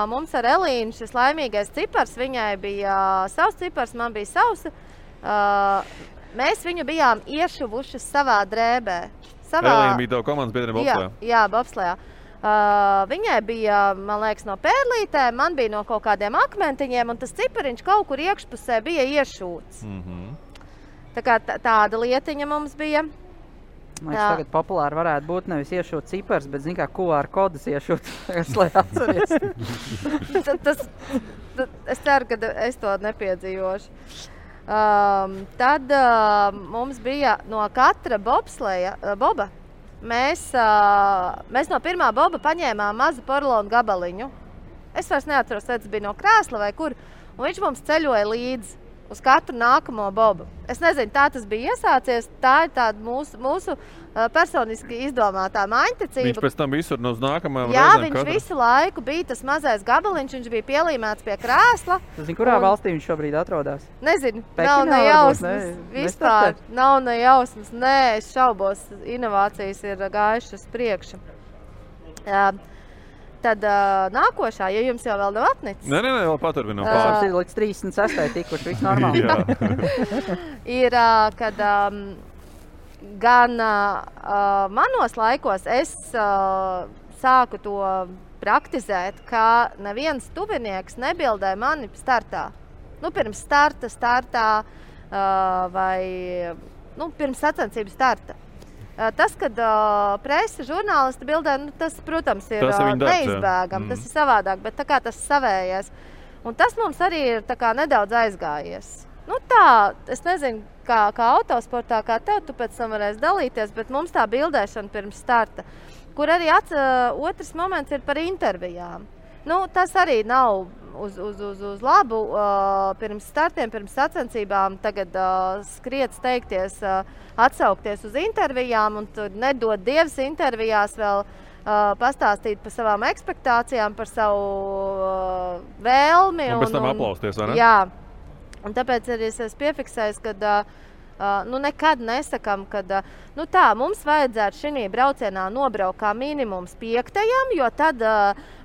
mums ar Elīnu šis laimīgais cipars, viņai bija savs cipars, man bija savs. Mēs viņu bijām iešuvušas savā drēbē. Elīna bija tavu komandas biedriem bobslējā? Jā, bobslējā. Viņai bija, man liekas, no pērlītēm, man bija no kaut kādiem akmentiņiem, un tas cipariņš kaut kur iekšpusē bija iešūts. Mm-hmm. Tā kā tāda lietiņa mums bija. Man liekas, tagad populāri varētu būt nevis iešūt cipars, bet, zin kā, QR kodas iešūt, lai atceries. Es ceru, ka es to nepiedzīvošu. Tad mums bija no katra boba. Mēs no pirmā boba paņēmām mazu porlonu gabaliņu. Es vairs neatceros, vai tas bija no krēsla vai kur. Un viņš mums ceļoja līdz uz katru nākamo bobu. Es nezinu, tā tas bija iesācies. Tā ir tāda mūsu personiski izdomātā mājņticība. Viņš pēc tam visur uz nākamajām reizēm. Jā, viņš visu laiku bija tas mazais gabaliņš. Viņš bija pielīmēts pie krēsla. Tu zini, kurā valstī viņš šobrīd atrodas? Nezinu. Pekinā, nav nejausmas. Vispār nav nejausmas. Nē, es šaubos. Inovācijas ir gājušas priekšu. Tad nākošā, ja jums jau vēl nav atnicis. Nē, vēl paturvinām. Pēc ir līdz 36. Tikuši, viss normāli. Ir, kad gan manos laikos es sāku to praktizēt, ka neviens tuvinieks nebildē mani startā. Nu, pirms startā vai, nu, pirms sacensības starta. Tas, kad presa, žurnālisti bildē, nu, tas, protams, ir neizbēgam, tas ir savādāk, bet tā kā tas savējies. Un tas mums arī ir tā kā nedaudz aizgājies. Nu tā, es nezinu, kā autosportā, kā tev, tu pēc tam varēs dalīties, bet mums tā bildēšana pirms starta, kur arī otrs moments ir par intervijām. Nu, tas arī nav uz labu pirms startiem, pirms sacensībām tagad skriet steigties, atsaukties uz intervijām un nedod dievs intervijās vēl pastāstīt par savām ekspektācijām, par savu vēlmi. Un pēc tam aplausties, vai ne? Jā. Un tāpēc arī es piefiksēju, ka nekad nesakam, ka mums vajadzētu šī braucienā nobraukt kā minimums 5, jo tad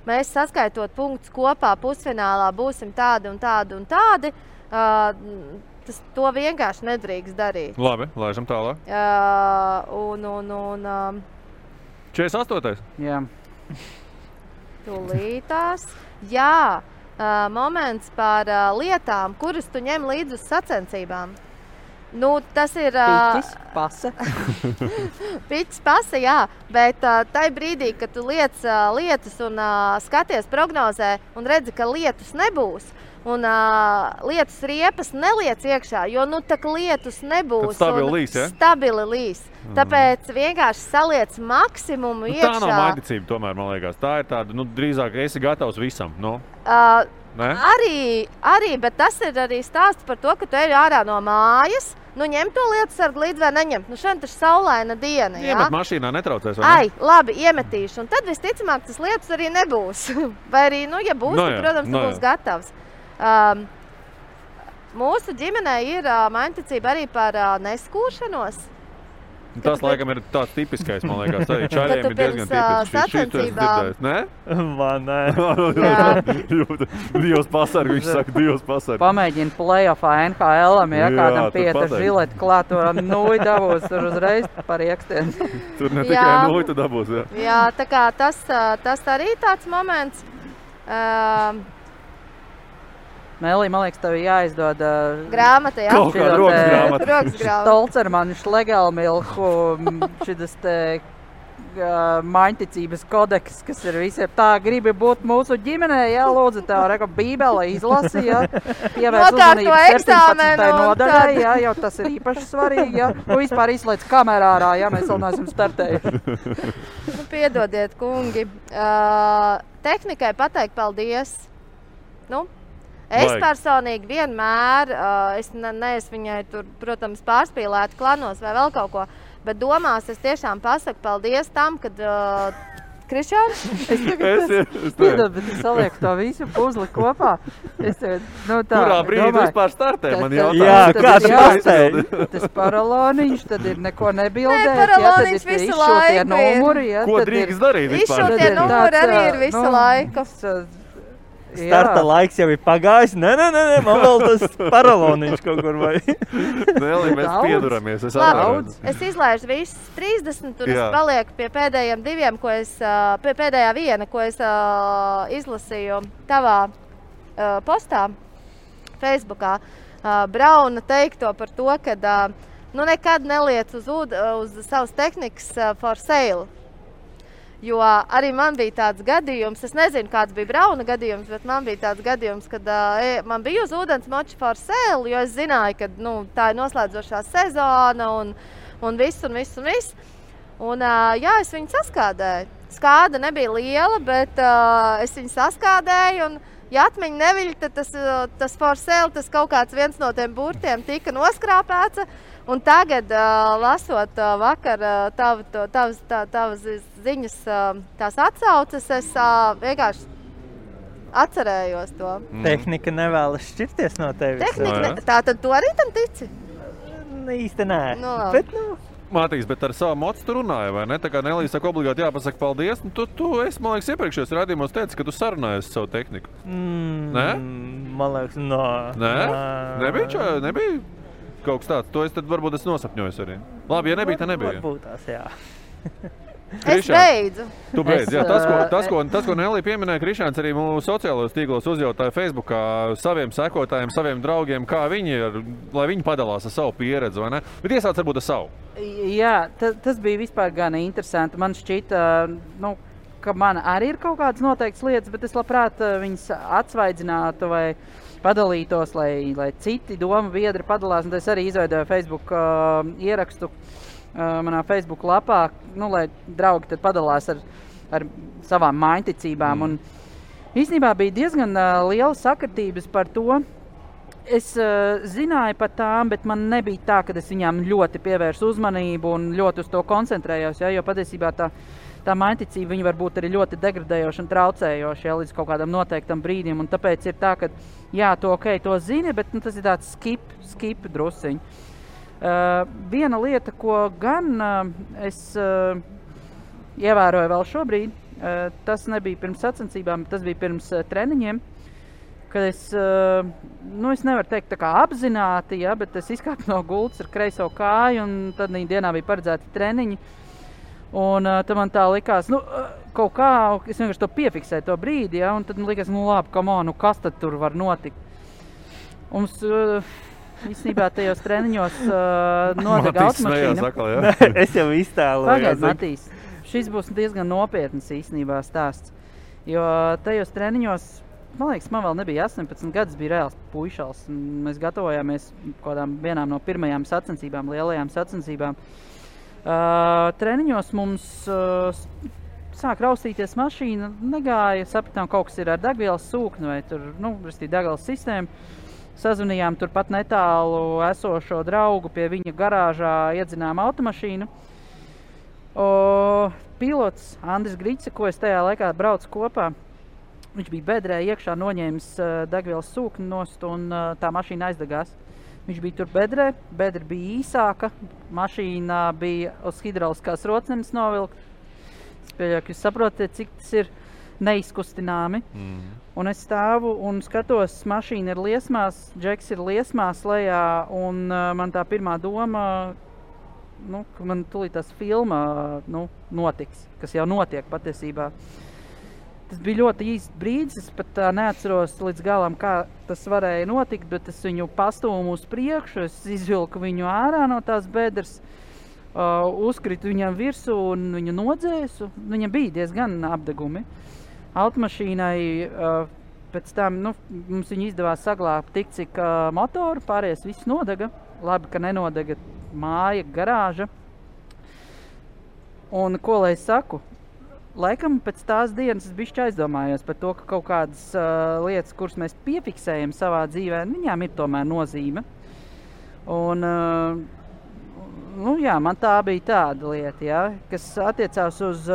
mēs saskaitot punktus kopā pusfinālā būsim tādi un tādi un tādi. To vienkārši nedrīkst darīt. Labi, laižam tālāk. 48. Jā. Tūlītās. Jā, moments par lietām, kuras tu ņem līdz uz sacensībām. Tas ir... Piķis, pasa. Piķis, pasa, jā. Bet tajā brīdī, kad tu liec lietas un skaties prognozē un redzi, ka lietus nebūs, un lietus riepas neliec iekšā, jo tak lietus nebūs. Tad stabili līs, ja? Stabili līs. Tāpēc vienkārši saliec maksimumu iekšā. Tā nav maidicība tomēr, man liekas. Tā ir tāda, drīzāk esi gatavs visam, Ne? Arī, bet tas ir arī stāsts par to, ka tu ej ārā no mājas, ņem to lietusargu līdzi vai neņem. Šodien taču saulaina diena, jā? Iemet mašīnā netraucēs, vai ne? Labi, iemetīšu. Un tad visticamāk tas lietus arī nebūs. Vai arī, ja būs, tad, protams, tu būs gatavs. Mūsu ģimenē ir mainticība arī par neskūšanos. Tas, laikam, ir tāds tipiskais, man liekas, arī čāriem ir diezgan tipisks. Šis tu esi dzirdējis, ne? Man, nē. Dievs pasarg, viņš saka, Dievs pasarg. Pamēģina play-offā NHL-am, ja kādam pieta žileti klāt, tur nūji dabūs, tur uzreiz par iekstiem. Tur ne tikai nūji, tu dabūs, jā. Jā, tā kā tas arī tāds moments. Mēlī, man liekas, tev jāizdod grāmata, jā? Kaut kāda rokas grāmata. Stolcermanu šlegelmilku, šitas te maņticības kodeks, kas ir visiem. Tā gribi būt mūsu ģimenē, jā, lūdzu, tev reka bībele izlasi, jā, pievērts uzmanību 17. Nodaļai, jā, jau tas ir īpaši svarīgi, jā, un vispār izslēdz kamerā ārā, jā, mēs vēl neesam startējuši. Piedodiet, kungi, tehnikai pateikt paldies, Es personīgi vienmēr, es viņai tur, protams, pārspīlētu klanos vai vēl kaut ko, bet domās es tiešām pasaku paldies tam, kad Krišāns, es piedodu, bet es salieku to visu puzli kopā. Kurā brīdī vispār startē, man jautājums. Jā, kāds startē? Tas paraloniņš, tad ir neko nebildēt. Nē, paraloniņš visu laiku ir. Ko drīkst darīt vispār? Izšūtie numuri arī ir visu laiku. Starta laiks jau ir pagājis. Nē, man vēl tas paraloniņš kaut kur vai. Nelī, mēs pieduramies. Es izlaižu visus 30, un es palieku pie pēdējiem 2, pie pēdējā 1, ko es izlasīju tavā postā, Facebookā. Brauna teikto par to, ka nekad neliec uz savas tehnikas for sale. Jo arī man bija tāds gadījums, es nezinu, kāds bija Brauna gadījums, bet man bija tāds gadījums, kad man bija uz ūdens moči for sale, jo es zināju, ka tā ir noslēdzošā sezona un viss. Un jā, es viņu saskādēju. Skāda nebija liela, bet es viņu saskādēju un, ja atmiņa neviļ, tad tas for sale, tas kaut kāds viens no tiem burtiem tika noskrāpēts. Un tagad, lasot vakar tavas ziņas, tās atsaucas, es vienkārši atcerējos to. Tehnika nevēlas šķirties no tevis. Tātad tu arī tam tici? Īsti nē. Mātīs, bet ar savu mocu tu runāji, vai ne? Tā kā Nelija saka obligāti jāpasaka paldies. Tu esi, man liekas, iepriekšējos rādījumos teici, ka tu sarunājies savu tehniku. Nē? Man liekas, nā. Nē? Nebija? Kaut kas tāds. To es tad varbūt esmu nosapņojis arī. Labi, ja nebija, tad nebija. Varbūt tās, jā. Es beidzu. Tu beidz, jā. Tas, ko Nelija pieminēja, Krišāns arī mūsu sociālajos tīklos uzjautāja Facebookā saviem sekotājiem, saviem draugiem, kā viņi ir, lai viņi padalās ar savu pieredzi, vai ne? Bet iesāc varbūt ar savu. Jā, tas bija vispār gan interesanti. Man šķita, ka man arī ir kaut kādas noteiktas lietas, bet es labprāt viņas atsvaidzinātu vai padalītos, lai citi domu biedri padalās. Un es arī izveidoju Facebook ierakstu manā Facebook lapā, lai draugi tad padalās ar savām mainticībām. Un īstenībā bija diezgan liela sakritības par to. Es zināju par tām, bet man nebija tā, ka es viņām ļoti pievērsu uzmanību un ļoti uz to koncentrējos, jo patiesībā tā tā mājticība viņa var būt arī ļoti degradējoša un traucējoša, ja, līdz kaut kādam noteiktam brīdim. Un tāpēc ir tā, ka jā, to ok, to zini, bet nu, tas ir tāds skip drusiņ. Viena lieta, ko gan es ievēroju vēl šobrīd, tas nebija pirms sacensībām, tas bija pirms treniņiem, kad es nevaru teikt tā kā apzināti, ja, bet es izkāpu no gultas ar kreiso kāju, un tad dienā bija paredzēti treniņi. Un tad man tā likās, kaut kā, es vienkārši to piefiksēju to brīdi, ja, un tad man likās, labi, kas tad tur var notikt? Un mums īstenībā tajos treniņos nodega automašīna. Es jau iztēloju. Pagaid, Matīs, šis būs diezgan nopietnas īstenībā stāsts, jo tajos treniņos, man liekas, man vēl nebija 18 gadus, bija reāls puišals. Mēs gatavojāmies vienām no pirmajām sacensībām, lielajām sacensībām. Treniņos mums sāk raustīties mašīna, negāja, sapratām, kaut kas ir ar degvielas sūkni vai tur, degvielas sistēmu. Sazvanījām tur pat netālu esošo draugu, pie viņa garāžā iedzinām automašīnu. Pilots Andris Grice, ko es tajā laikā braucu kopā, viņš bija bedrē iekšā noņēmis degvielas sūkni nost un tā mašīna aizdegās. Viņš bija tur bedrē, bedra bija īsāka, mašīnā bija uz hidrauliskās rociņas novilkt. Es pieļauju, ka jūs saprotiet, cik tas ir neizkustināmi. Un es stāvu un skatos, mašīna ir liesmās, džeks ir liesmās lejā un man tā pirmā doma, ka man tūlīt tās filma notiks, kas jau notiek patiesībā. Tas bija ļoti īsts brīdis, es pat neatceros līdz galam, kā tas varēja notikt, bet es viņu pastūmu uz priekšu, es izvilku viņu ārā no tās bedres, uzkritu viņam virsū un viņu nodzēsu. Viņam bija diezgan apdegumi. Automašīnai pēc tam mums viņu izdevās saglābt tik, cik motoru, pārējais viss nodega. Labi, ka nenodega māja, garāža. Un ko lai es saku? Laikam pēc tās dienas es bišķi aizdomājos par to, ka kaut kādas lietas, kuras mēs piefiksējam savā dzīvē, viņām ir tomēr nozīme. Un, man tā bija tāda lieta, ja, kas attiecās uz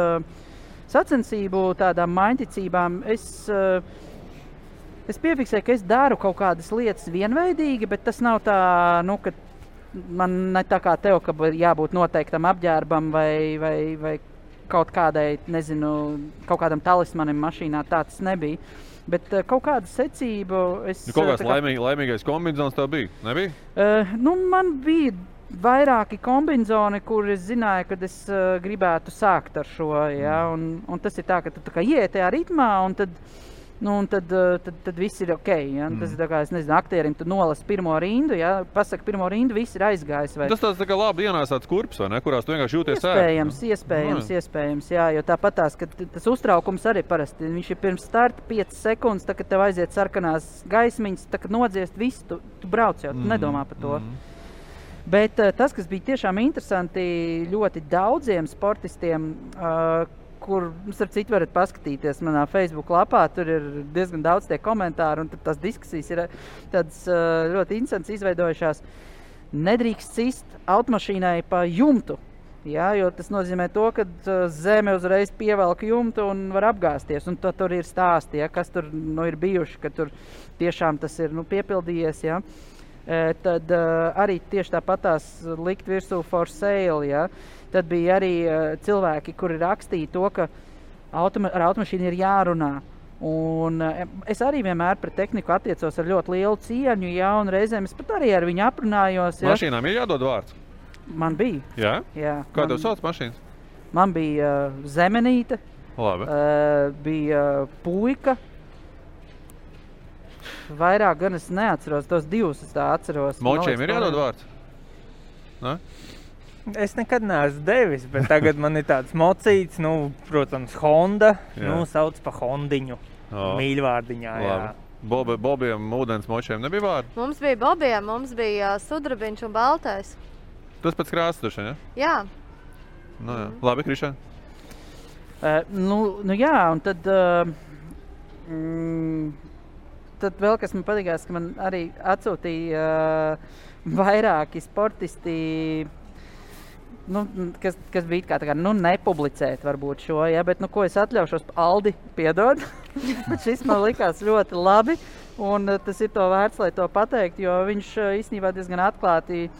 sacensību, tādām mainticībām. Es piefiksēju, ka es daru kaut kādas lietas vienveidīgi, bet tas nav tā, ka man ne tā kā tev, ka jābūt noteiktam apģērbam vai kaut kādai, kaut kādam talismanim mašīnā, tā tas nebija. Bet kaut kādu secību es... Kaut kāds laimīgais kombinzons tev bija, nebija? Man bija vairāki kombinzoni, kur es zināju, kad es gribētu sākt ar šo, ja? Un tas ir tā, ka tu tā kā ieej tajā ritmā, un tad viss ir ok, ja? Tas ir tā kā, aktierim tu nolasi pirmo rindu, ja? Pasaka pirmo rindu, viss ir aizgājis. Vai... Tas tāds tā kā labi ienāsāts kurps, vai ne? Kurās tu vienkārši jūties ērti. Iespējams, jā, jo tāpat tās, ka tas uztraukums arī parasti, viņš ir pirms starta 5 sekundes, tā, kad tev aiziet sarkanās gaismiņas, tā, kad nodziest visu, tu brauc jau, tu nedomā par to. Bet tas, kas bija tiešām interesanti ļoti daudziem sportistiem, kur, starp citu, varat paskatīties manā Facebook lapā, tur ir diezgan daudz tie komentāri un tās diskusijas ir tādas ļoti interesants izveidojušās. Nedrīkst cist automašīnai pa jumtu, ja, jo tas nozīmē to, ka zeme uzreiz pievelk jumtu un var apgāsties. Un tur ir stāsti, ja, kas tur ir bijuši, ka tur tiešām tas ir piepildījies. Ja. Tad arī tieši tāpatās likt virsū for sale, ja. Tad bija arī cilvēki, kuri rakstīja to, ka ar automašīnu ir jārunā. Un es arī vienmēr pret tehniku attiecos ar ļoti lielu cieņu, ja, un reizēm es pat arī ar viņu aprunājos. Ja. Mašīnām ir jādod vārds? Man bija. Jā? Jā. Kā tev sauc mašīnas? Man bija zemenīte, bija puika. Vairāk gan es neatceros, tos divus es tā atceros. Močiem ir jādod vārds? Ne? Es nekad neesmu devis, bet tagad man ir tāds mocīts, protams, Honda, sauc pa Hondiņu, mīļvārdiņā, jā. Bobiem, ūdens močiem nebija vārdi? Mums bija Bobiem, mums bija sudrabiņš un baltais. Tas pēc krāsas duši, ja? Jā. Nu jā, labi, Krišana. Un tad... tad vēl, kas man patīkās, ka man arī atsūtīja vairāki sportisti Nu, kas bija kā nu, nepublicēt varbūt šo, ja, bet nu, ko es atļaušos, Aldi piedod, bet šis man likās ļoti labi, un tas ir to vērts, lai to pateikt, jo viņš īstenībā diezgan atklāti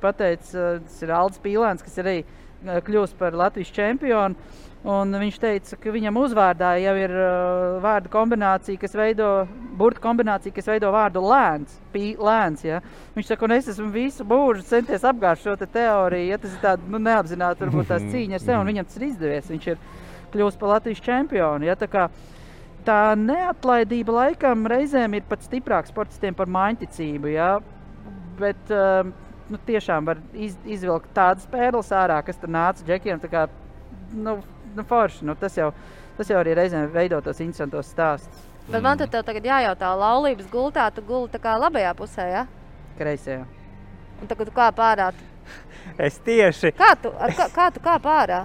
pateica, tas ir Aldis Pīlēns, kas arī kļūst par Latvijas čempionu, un viņš teica, ka viņam uzvārdā jau ir vārdu kombinācija, kas veido, burtu kombinācija, kas veido vārdu lēns, lēns, ja. Viņš saka, un es esmu visu būžu centies apgāst šo te teoriju, ja tas ir tāda, nu, neapzināta, varbūt tās cīņa ar sevi, un viņam tas ir izdevies, viņš ir kļūst par Latvijas čempionu, ja, tā kā tā neatlaidība laikam reizēm ir pat stiprāk sportistiem par maiņticību, ja, bet, nu, tiešām var izvilkt tādas pērles ārā, kas tur nāca džekiem, tā kā, nu, forši, nu, tas jau arī reizēm veidotos interesantos stāstus. Bet man tad tev tagad jājautā, laulības gultā, tu guli tā kā labajā pusē, ja? Kreisajā. Un tagad tu kā pārā? Es tieši. Kā tu kā pārā?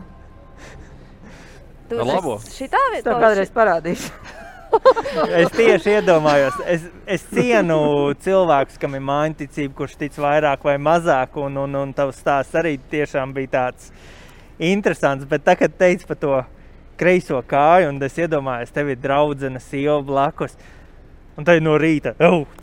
Tu labo. Šitā vietā? To kādreiz parādīšu. Es tieši iedomājos, es cienu cilvēkus, kam ir maiņticība, kurš tic vairāk vai mazāk, un tavs stāsts arī tiešām bija tāds interesants, bet tā, kad teici par to kreiso kāju, un es iedomājos, tevi ir draudzena, sieva blakus, un tad no rīta,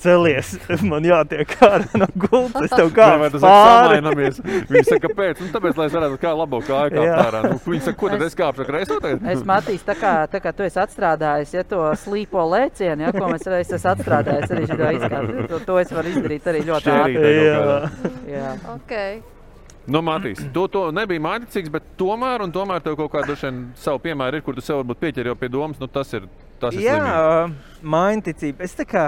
celies, man jātiek ārā no gultas, tev kāds pāri. Viņi saka, kāpēc? Nu, tāpēc, lai es varētu kā labo kāju kāpt ārā. Nu, viņi saka, ko tad es kāpšu kreiso tagad? Es, Matīs, tā kā tu esi atstrādājis, ja to slīpo lēcienu, ja, ko es esmu atstrādājis arī šajā izkārtā, to es varu izdarīt arī ļoti ātri. Jā. Okay. No Matīs, to nebija maiticīgs, bet tomēr tev kaut kā došain savu piemēru ir, kur tu sev varbūt pieķeri jau pie domas, nu tas ir jā, slimīgi. Jā, maiticība. Es tā kā,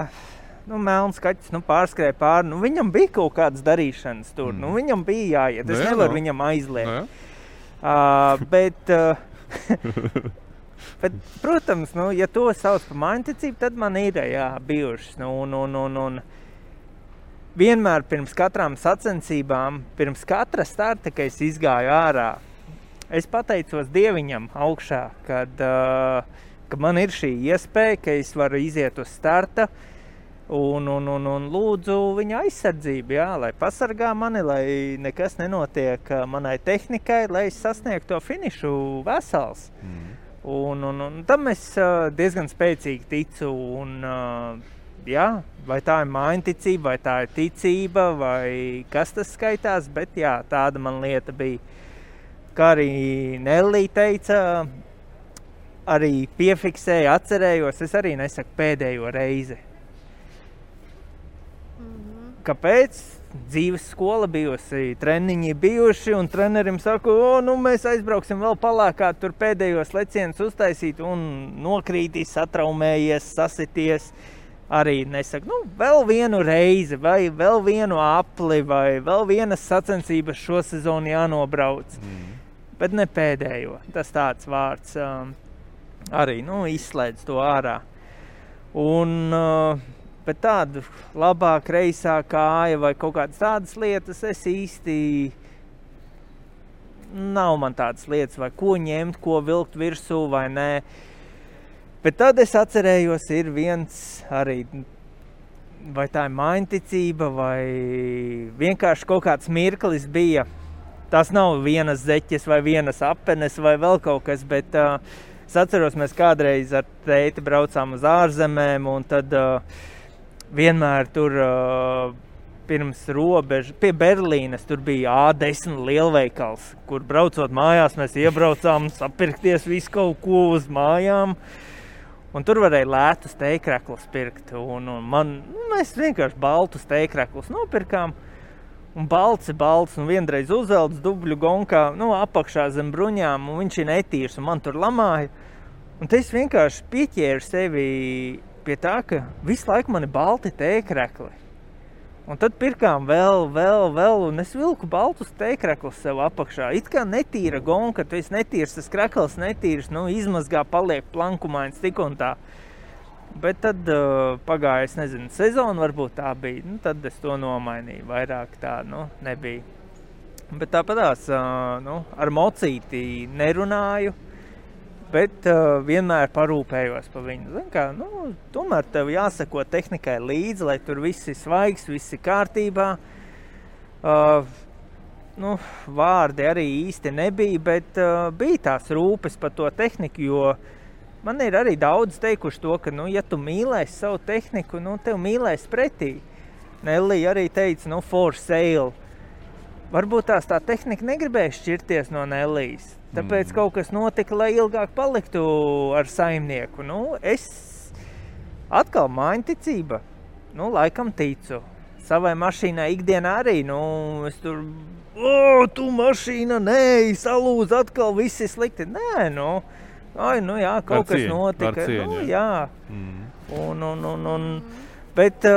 nu, melns kaķis, nu, pārskrēja pāri, nu, viņam bija kaut kādas darīšanas tur, nu, viņam bija jāiet, es nevaru viņam aizliegt. Bet, protams, nu, ja to sauc par maiticību, tad man ir, jā, bijušas, nu, un vienmēr pirms katrām sacensībām, pirms katra starta, kad es izgāju ārā, es pateicos Dieviņam augšā, kad man ir šī iespēja, ka es varu iziet uz starta un lūdzu viņa aizsardzību, jā, lai pasargā mani, lai nekas nenotiek manai tehnikai, lai es sasniegtu to finišu vesels. Un tam es diezgan spēcīgi ticu un jā, vai tā ir maiņticība, vai tā ir ticība, vai kas tas skaitās, bet jā, tāda man lieta bija. Kā arī Nellī teica, arī piefiksēja, atcerējos, es arī nesaku pēdējo reizi. Kāpēc? Dzīves skola bijusi, treniņi bijuši, un trenerim saku, nu mēs aizbrauksim vēl palākāt, tur pēdējos lecienus uztaisīt, un nokrītīs, satraumējies, sasities. Arī nesaka, nu, vēl vienu reizi, vai vēl vienu apli, vai vēl vienas sacensības šo sezonu jānobrauc. Bet ne pēdējo. Tas tāds vārds arī, nu, izslēdz to ārā. Un bet tādu labā, kreisā kāja vai kaut kādas tādas lietas es īsti nav man tādas lietas, vai ko ņemt, ko vilkt virsū vai nē. Bet tad es atcerējos, ir viens arī, vai tā ir maiņticība, vai vienkārši kaut kāds mirklis bija. Tas nav vienas zeķes vai vienas apenes vai vēl kaut kas, bet es atceros, mēs kādreiz ar tēti braucām uz ārzemēm, un tad vienmēr tur pirms robežas, pie Berlīnes, tur bija A10 lielveikals, kur braucot mājās mēs iebraucām sapirkties visu kaut ko uz mājām. Un tur varēja lētus teikraklus pirkt, un mēs vienkārši baltus teikraklus nopirkām, un balts, un vienreiz uzvelts dubļu gonkā, nu, apakšā zem bruņām, un viņš ir netīrs, un man tur lamāja, un es vienkārši pieķēru sevi pie tā, ka visu laiku mani balti teikrakli, un tad pirkām vēl, un es vilku baltus teikraklus sev apakšā, it kā netīra gonka, tu esi netīrs, tas krakls netīrs, nu, izmazgā paliek plankumains tik un tā, bet tad pagāja, es nezinu, sezonu varbūt tā bija, nu, tad es to nomainīju, vairāk tā, nu, nebija, bet tāpatās, nu, ar mocīti nerunāju, bet vienmēr parūpējos par viņu. Zin kā, nu, tomēr tev jāsako tehnikai līdzi, lai tur viss ir svaigs, viss ir kārtībā. nu, vārdi arī īsti nebija, bet bija tās rūpes par to tehniku, jo man ir arī daudz teikuši to, ka, nu, ja tu mīlēsi savu tehniku, nu, tev mīlēs pretī. Nelija arī teica, nu, for sale. Varbūt tās tā tehnika negribēja šķirties no Nelijas. Tāpēc kaut kas notika, lai ilgāk paliktu ar saimnieku. Nu, es atkal mājnticība. Nu, laikam ticu. Savai mašīnai ikdienā arī, nu, es tur, tu mašīna, nē, salūz atkal, visi slikti. Nē, nu, ai, nu jā, kaut kas notika. Nu, jā. Un, bet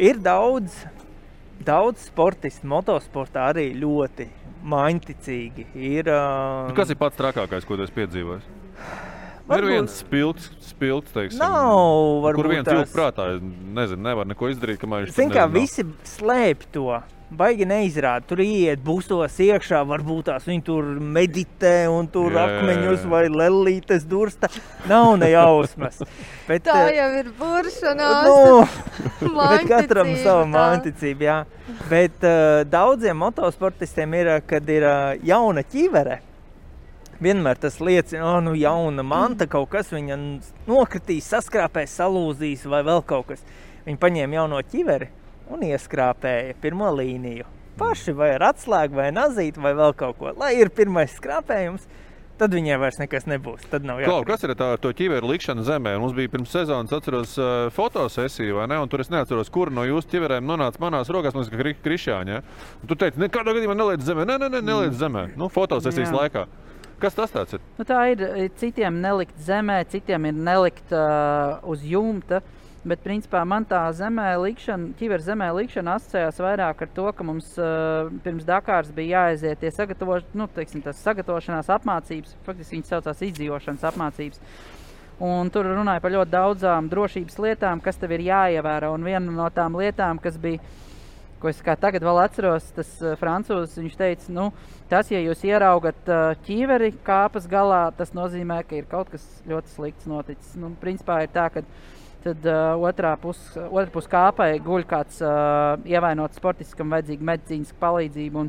ir daudz sportisti, motosportā arī ļoti maņticīgi. Ir, kas ir pats trakākais, ko tu esi piedzīvojis? Varbūt, ir viens spilts, teiksim, nav, kur viens jūk prātā, nezinu, nevar neko izdarīt, kamēr viņš nezinu. Kā visi slēp to, baigi neizrāda, tur iet būstos iekšā, varbūt tās viņi tur meditē un tur akmeņus vai lellītes dursta, nav nejausmas. Bet, tā jau ir buršanās, manticība. Bet katram sava manticība, jā. Bet daudziem motosportistiem ir, kad ir jauna ķivere. Vienmēr tas liecina, nu jauna manta, kaut kas viņa nokritīs, saskrāpēs, salūzīs vai vēl kaut kas. Viņa paņēma jauno ķiveri un ieskrāpēja pirmo līniju. Paši vai ar atslēgu, vai nazīti, vai vēl kaut ko. Lai ir pirmais skrāpējums, tad viņai vairs nekas nebūs, tad nav jākrīt. Kas ir tā ar to ķiveru likšanu zemē? Mums bija pirms sezonas, atceros, fotosesiju, vai ne? Un tur es neatceros, kur no jūsu ķiverēm nonāca manās rokās, mums kā krišāņi, ja? Un tu teici, nekādā gadījumā neliec zemē, ne, neliec zemē. Nu, fotosesijas laikā. Kas tas tāds ir? Nu, tā ir citiem nelikt zemē, citiem ir nelikt uz jumta, bet principā man tā ķiver zemē likšana asociējās vairāk ar to, ka mums pirms Dakāras bija jāaiziet tie sagatavošanās apmācības, faktiski viņas saucās izdzīvošanas apmācības. Un tur runāja par ļoti daudzām drošības lietām, kas tev ir jāievēro, un viena no tām lietām, kas bija ko es kā tagad vēl atceros, tas francūzis, viņš teica, nu, tas, ja jūs ieraugat ķīveri kāpas galā, tas nozīmē, ka ir kaut kas ļoti slikts noticis. Nu, principā ir tā, ka tad otrā pus kāpai guļ kāds ievainots sportists, kam vajadzīga medicīniska palīdzība.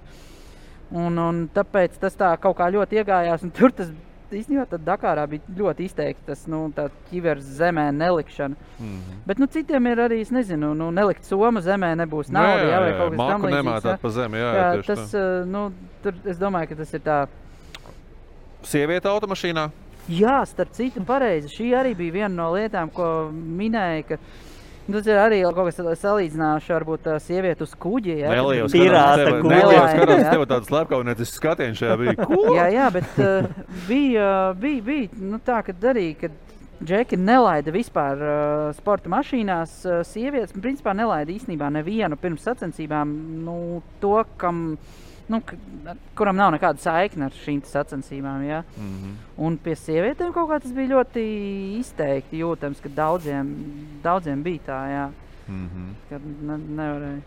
Un tāpēc tas tā kaut kā ļoti iegājās, un tur tas īstenībā tad Dakārā bija ļoti izteikti tas, nu, tā ķivers zemē nelikšana. Bet, nu, citiem ir arī, es nezinu, nu, nelikt somu zemē nebūs nauda, jā, vai kaut kas tam nemētāt pa zemi, jā, tas, tā. Nu, tur, es domāju, ka tas ir tā... Sievieta automašīnā? Jā, starp citu, pareizi. Šī arī bija viena no lietām, ko minēja, ka tas ir arī kaut kas salīdzināšu, varbūt tā sievieta uz kuģi, jā. Nelija uz karās tev tāda slepkaunietis skatieni šajā bija. Ko? Jā, bet bija nu tā, kad arī, kad Džeki nelaida vispār sporta mašīnās, sievietes, principā nelaida īstenībā nevienu pirms sacensībām, nu, to, kam... Nu, kuram nav nekāda saikna ar šīm sacensībām, jā. Un pie sievietēm kaut kā tas bija ļoti izteikti jūtams, ka daudziem bija tā, jā. Kad nevarēja.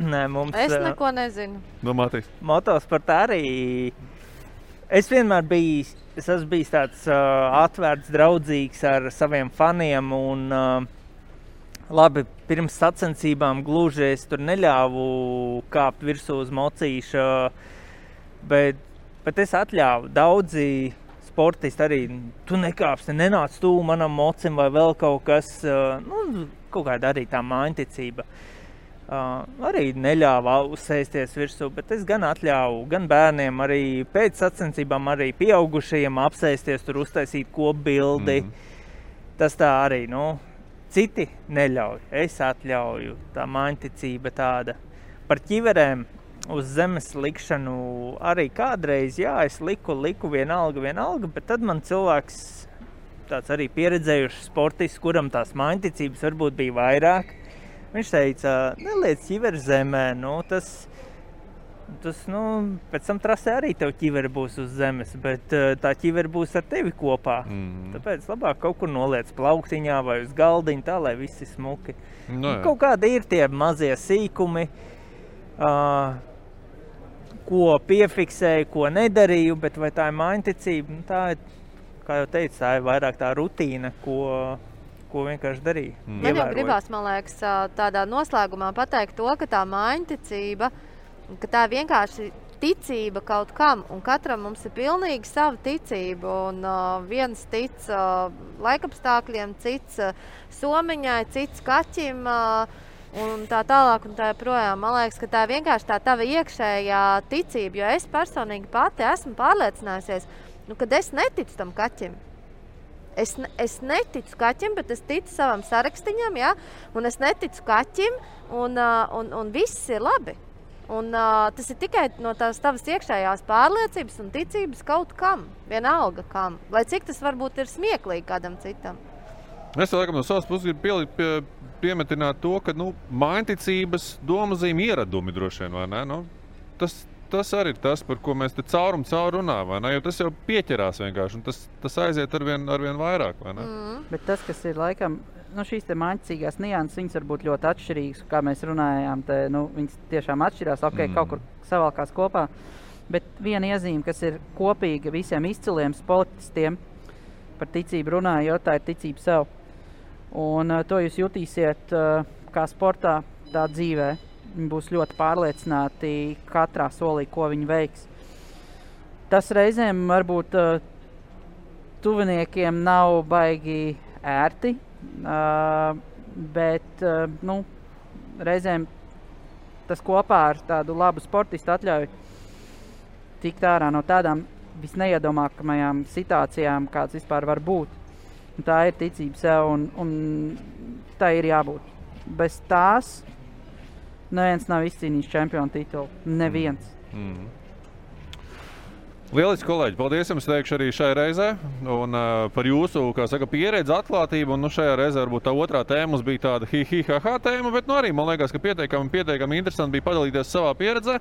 Nē, mums... Es neko nezinu. No Matīs. Motosportā arī... Es vienmēr biju tāds atvērts, draudzīgs ar saviem faniem un... Labi, pirms sacensībām gluži es tur neļāvu kāpt virsū uz mocīša, bet es atļāvu. Daudzi sportisti arī, tu nekāpsi, nenāc tūl manam mocim vai vēl kaut kas, nu, kaut kāda arī tā māņticība. Arī neļāva uzsēsties virsū, bet es gan atļāvu, gan bērniem arī pēc sacensībām arī pieaugušajiem apsēsties, tur uztaisīt kopbildi. Tas tā arī, nu... Citi neļauj, es atļauju, tā maņticība tāda. Par ķiverēm uz zemes likšanu arī kādreiz, jā, es liku vienalga, bet tad man cilvēks, tāds arī pieredzējušs sportists, kuram tās maņticības varbūt bija vairāk, viņš teica, neliec ķiveri zemē, nu tas, nu, pēc tam trasē arī tev ķiveri būs uz zemes, bet tā ķiveri būs ar tevi kopā. Tāpēc labāk kaut kur noliec plauktiņā vai uz galdiņu, tā, lai visi smuki. No, kaut kādi ir tie mazie sīkumi, ko piefiksēju, ko nedarīju, bet vai tā ir maņticība, tā ir, kā jau teicu, tā ir vairāk tā rutīna, ko vienkārši darīju. Man jau gribās, man liekas, tādā noslēgumā pateikt to, ka tā maņticība ka tā vienkārši ticība kaut kam, un katram mums ir pilnīgi sava ticība, un viens tic laikapstākļiem, cits somiņai, cits kaķim, un tā tālāk un tā projām. Man liekas, ka tā vienkārši tā tava iekšējā ticība, jo es personīgi pati esmu pārliecinājusies, kad es neticu tam kaķim. Es neticu kaķim, bet es ticu savam sarakstiņam, ja? Un es neticu kaķim, un viss ir labi. Un tas ir tikai no tās tavas iekšējās pārliecības un ticības kaut kam, vienalga kam, lai cik tas varbūt ir smieklīgi kādam citam. Es laikam no savas puses gribu piemetināt to, ka mainticības domazīm ieradumi droši vien, vai ne? Tas arī ir tas, par ko mēs te caur runā, vai ne? Jo tas jau pieķerās vienkārši, un tas aiziet arvien vairāk, vai ne? Bet tas, kas ir laikam, šīs te mainticīgās nianses, viņas var būt ļoti atšķirīgas, kā mēs runājām, viņas tiešām atšķirās, kaut kur savalkās kopā, bet viena iezīme, kas ir kopīga visiem izciliem sportistiem, par ticību runā, jo tā ir ticība sev, un to jūs jutīsiet kā sportā, tā dzīvē, viņi būs ļoti pārliecināti katrā solī, ko viņi veiks. Tas reizēm varbūt tuviniekiem nav baigi ērti, bet reizēm tas kopā ar tādu labu sportistu atļauj tikt ārā no tādām visneiedomākamajām situācijām, kāds vispār var būt. Un tā ir ticība sev un tā ir jābūt. Bez tās neviens nav izcīnījis čempionu titulu. Neviens. Lieliski, kolēģi, paldies jums teikšu arī šai reizē un par jūsu, pieredzi, atklātību, un šajā reizē varbūt tā otrā tēma mums bija tāda hi-hi-ha-ha tēma, bet arī man liekas, ka pieteikami interesanti bija padalīties savā pieredzē.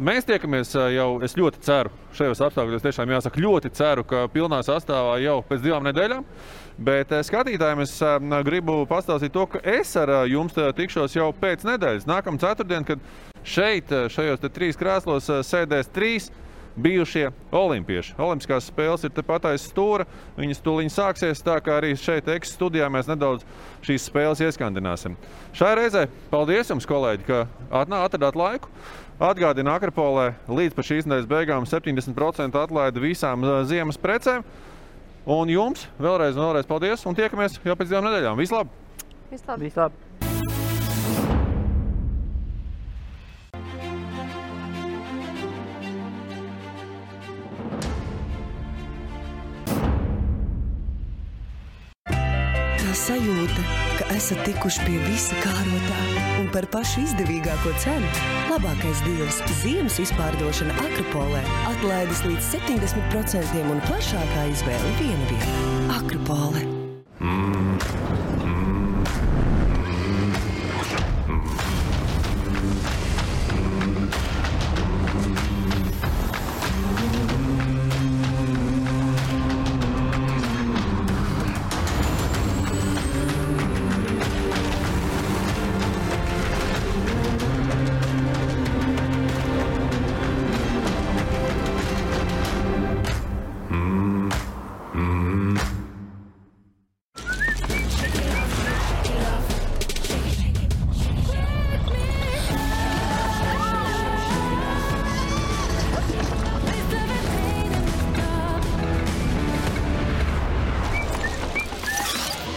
Mēs tiekamies jau, es ļoti ceru, šajos apstākļos tiešām jāsaka, ļoti ceru, ka pilnā sastāvā jau pēc 2 nedēļām, bet skatītājiem es gribu pastāstīt to, ka es ar jums tikšos jau pēc nedēļas, nākamā ceturtdien, kad šajos 3 krēslos sēdēs 3 bijušie olimpieši. Olimpiskās spēles ir tepat aiz stūra, viņas tūliņ sāksies, tā kā arī šeit X studijā mēs nedaudz šīs spēles ieskandināsim. Šai reizē paldies jums, kolēģi, ka atradāt laiku. Atgādina Akropolē līdz pa šīs nedēļas beigām 70% atlaida visām ziemas precēm. Un jums vēlreiz paldies un tiekamies jau pēc 2 nedēļām. Vislab! Vislab! Sajūta, ka esat tikuši pie visa kārotā un par pašu izdevīgāko cenu. Labākais dīls ziemas izpārdošana Akropolē. Atlaides līdz 70% un plašākā izvēle vienvieta. Akropole.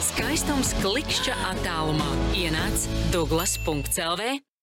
Skaistums klikšķa attālumā. Ienāc Douglas.lv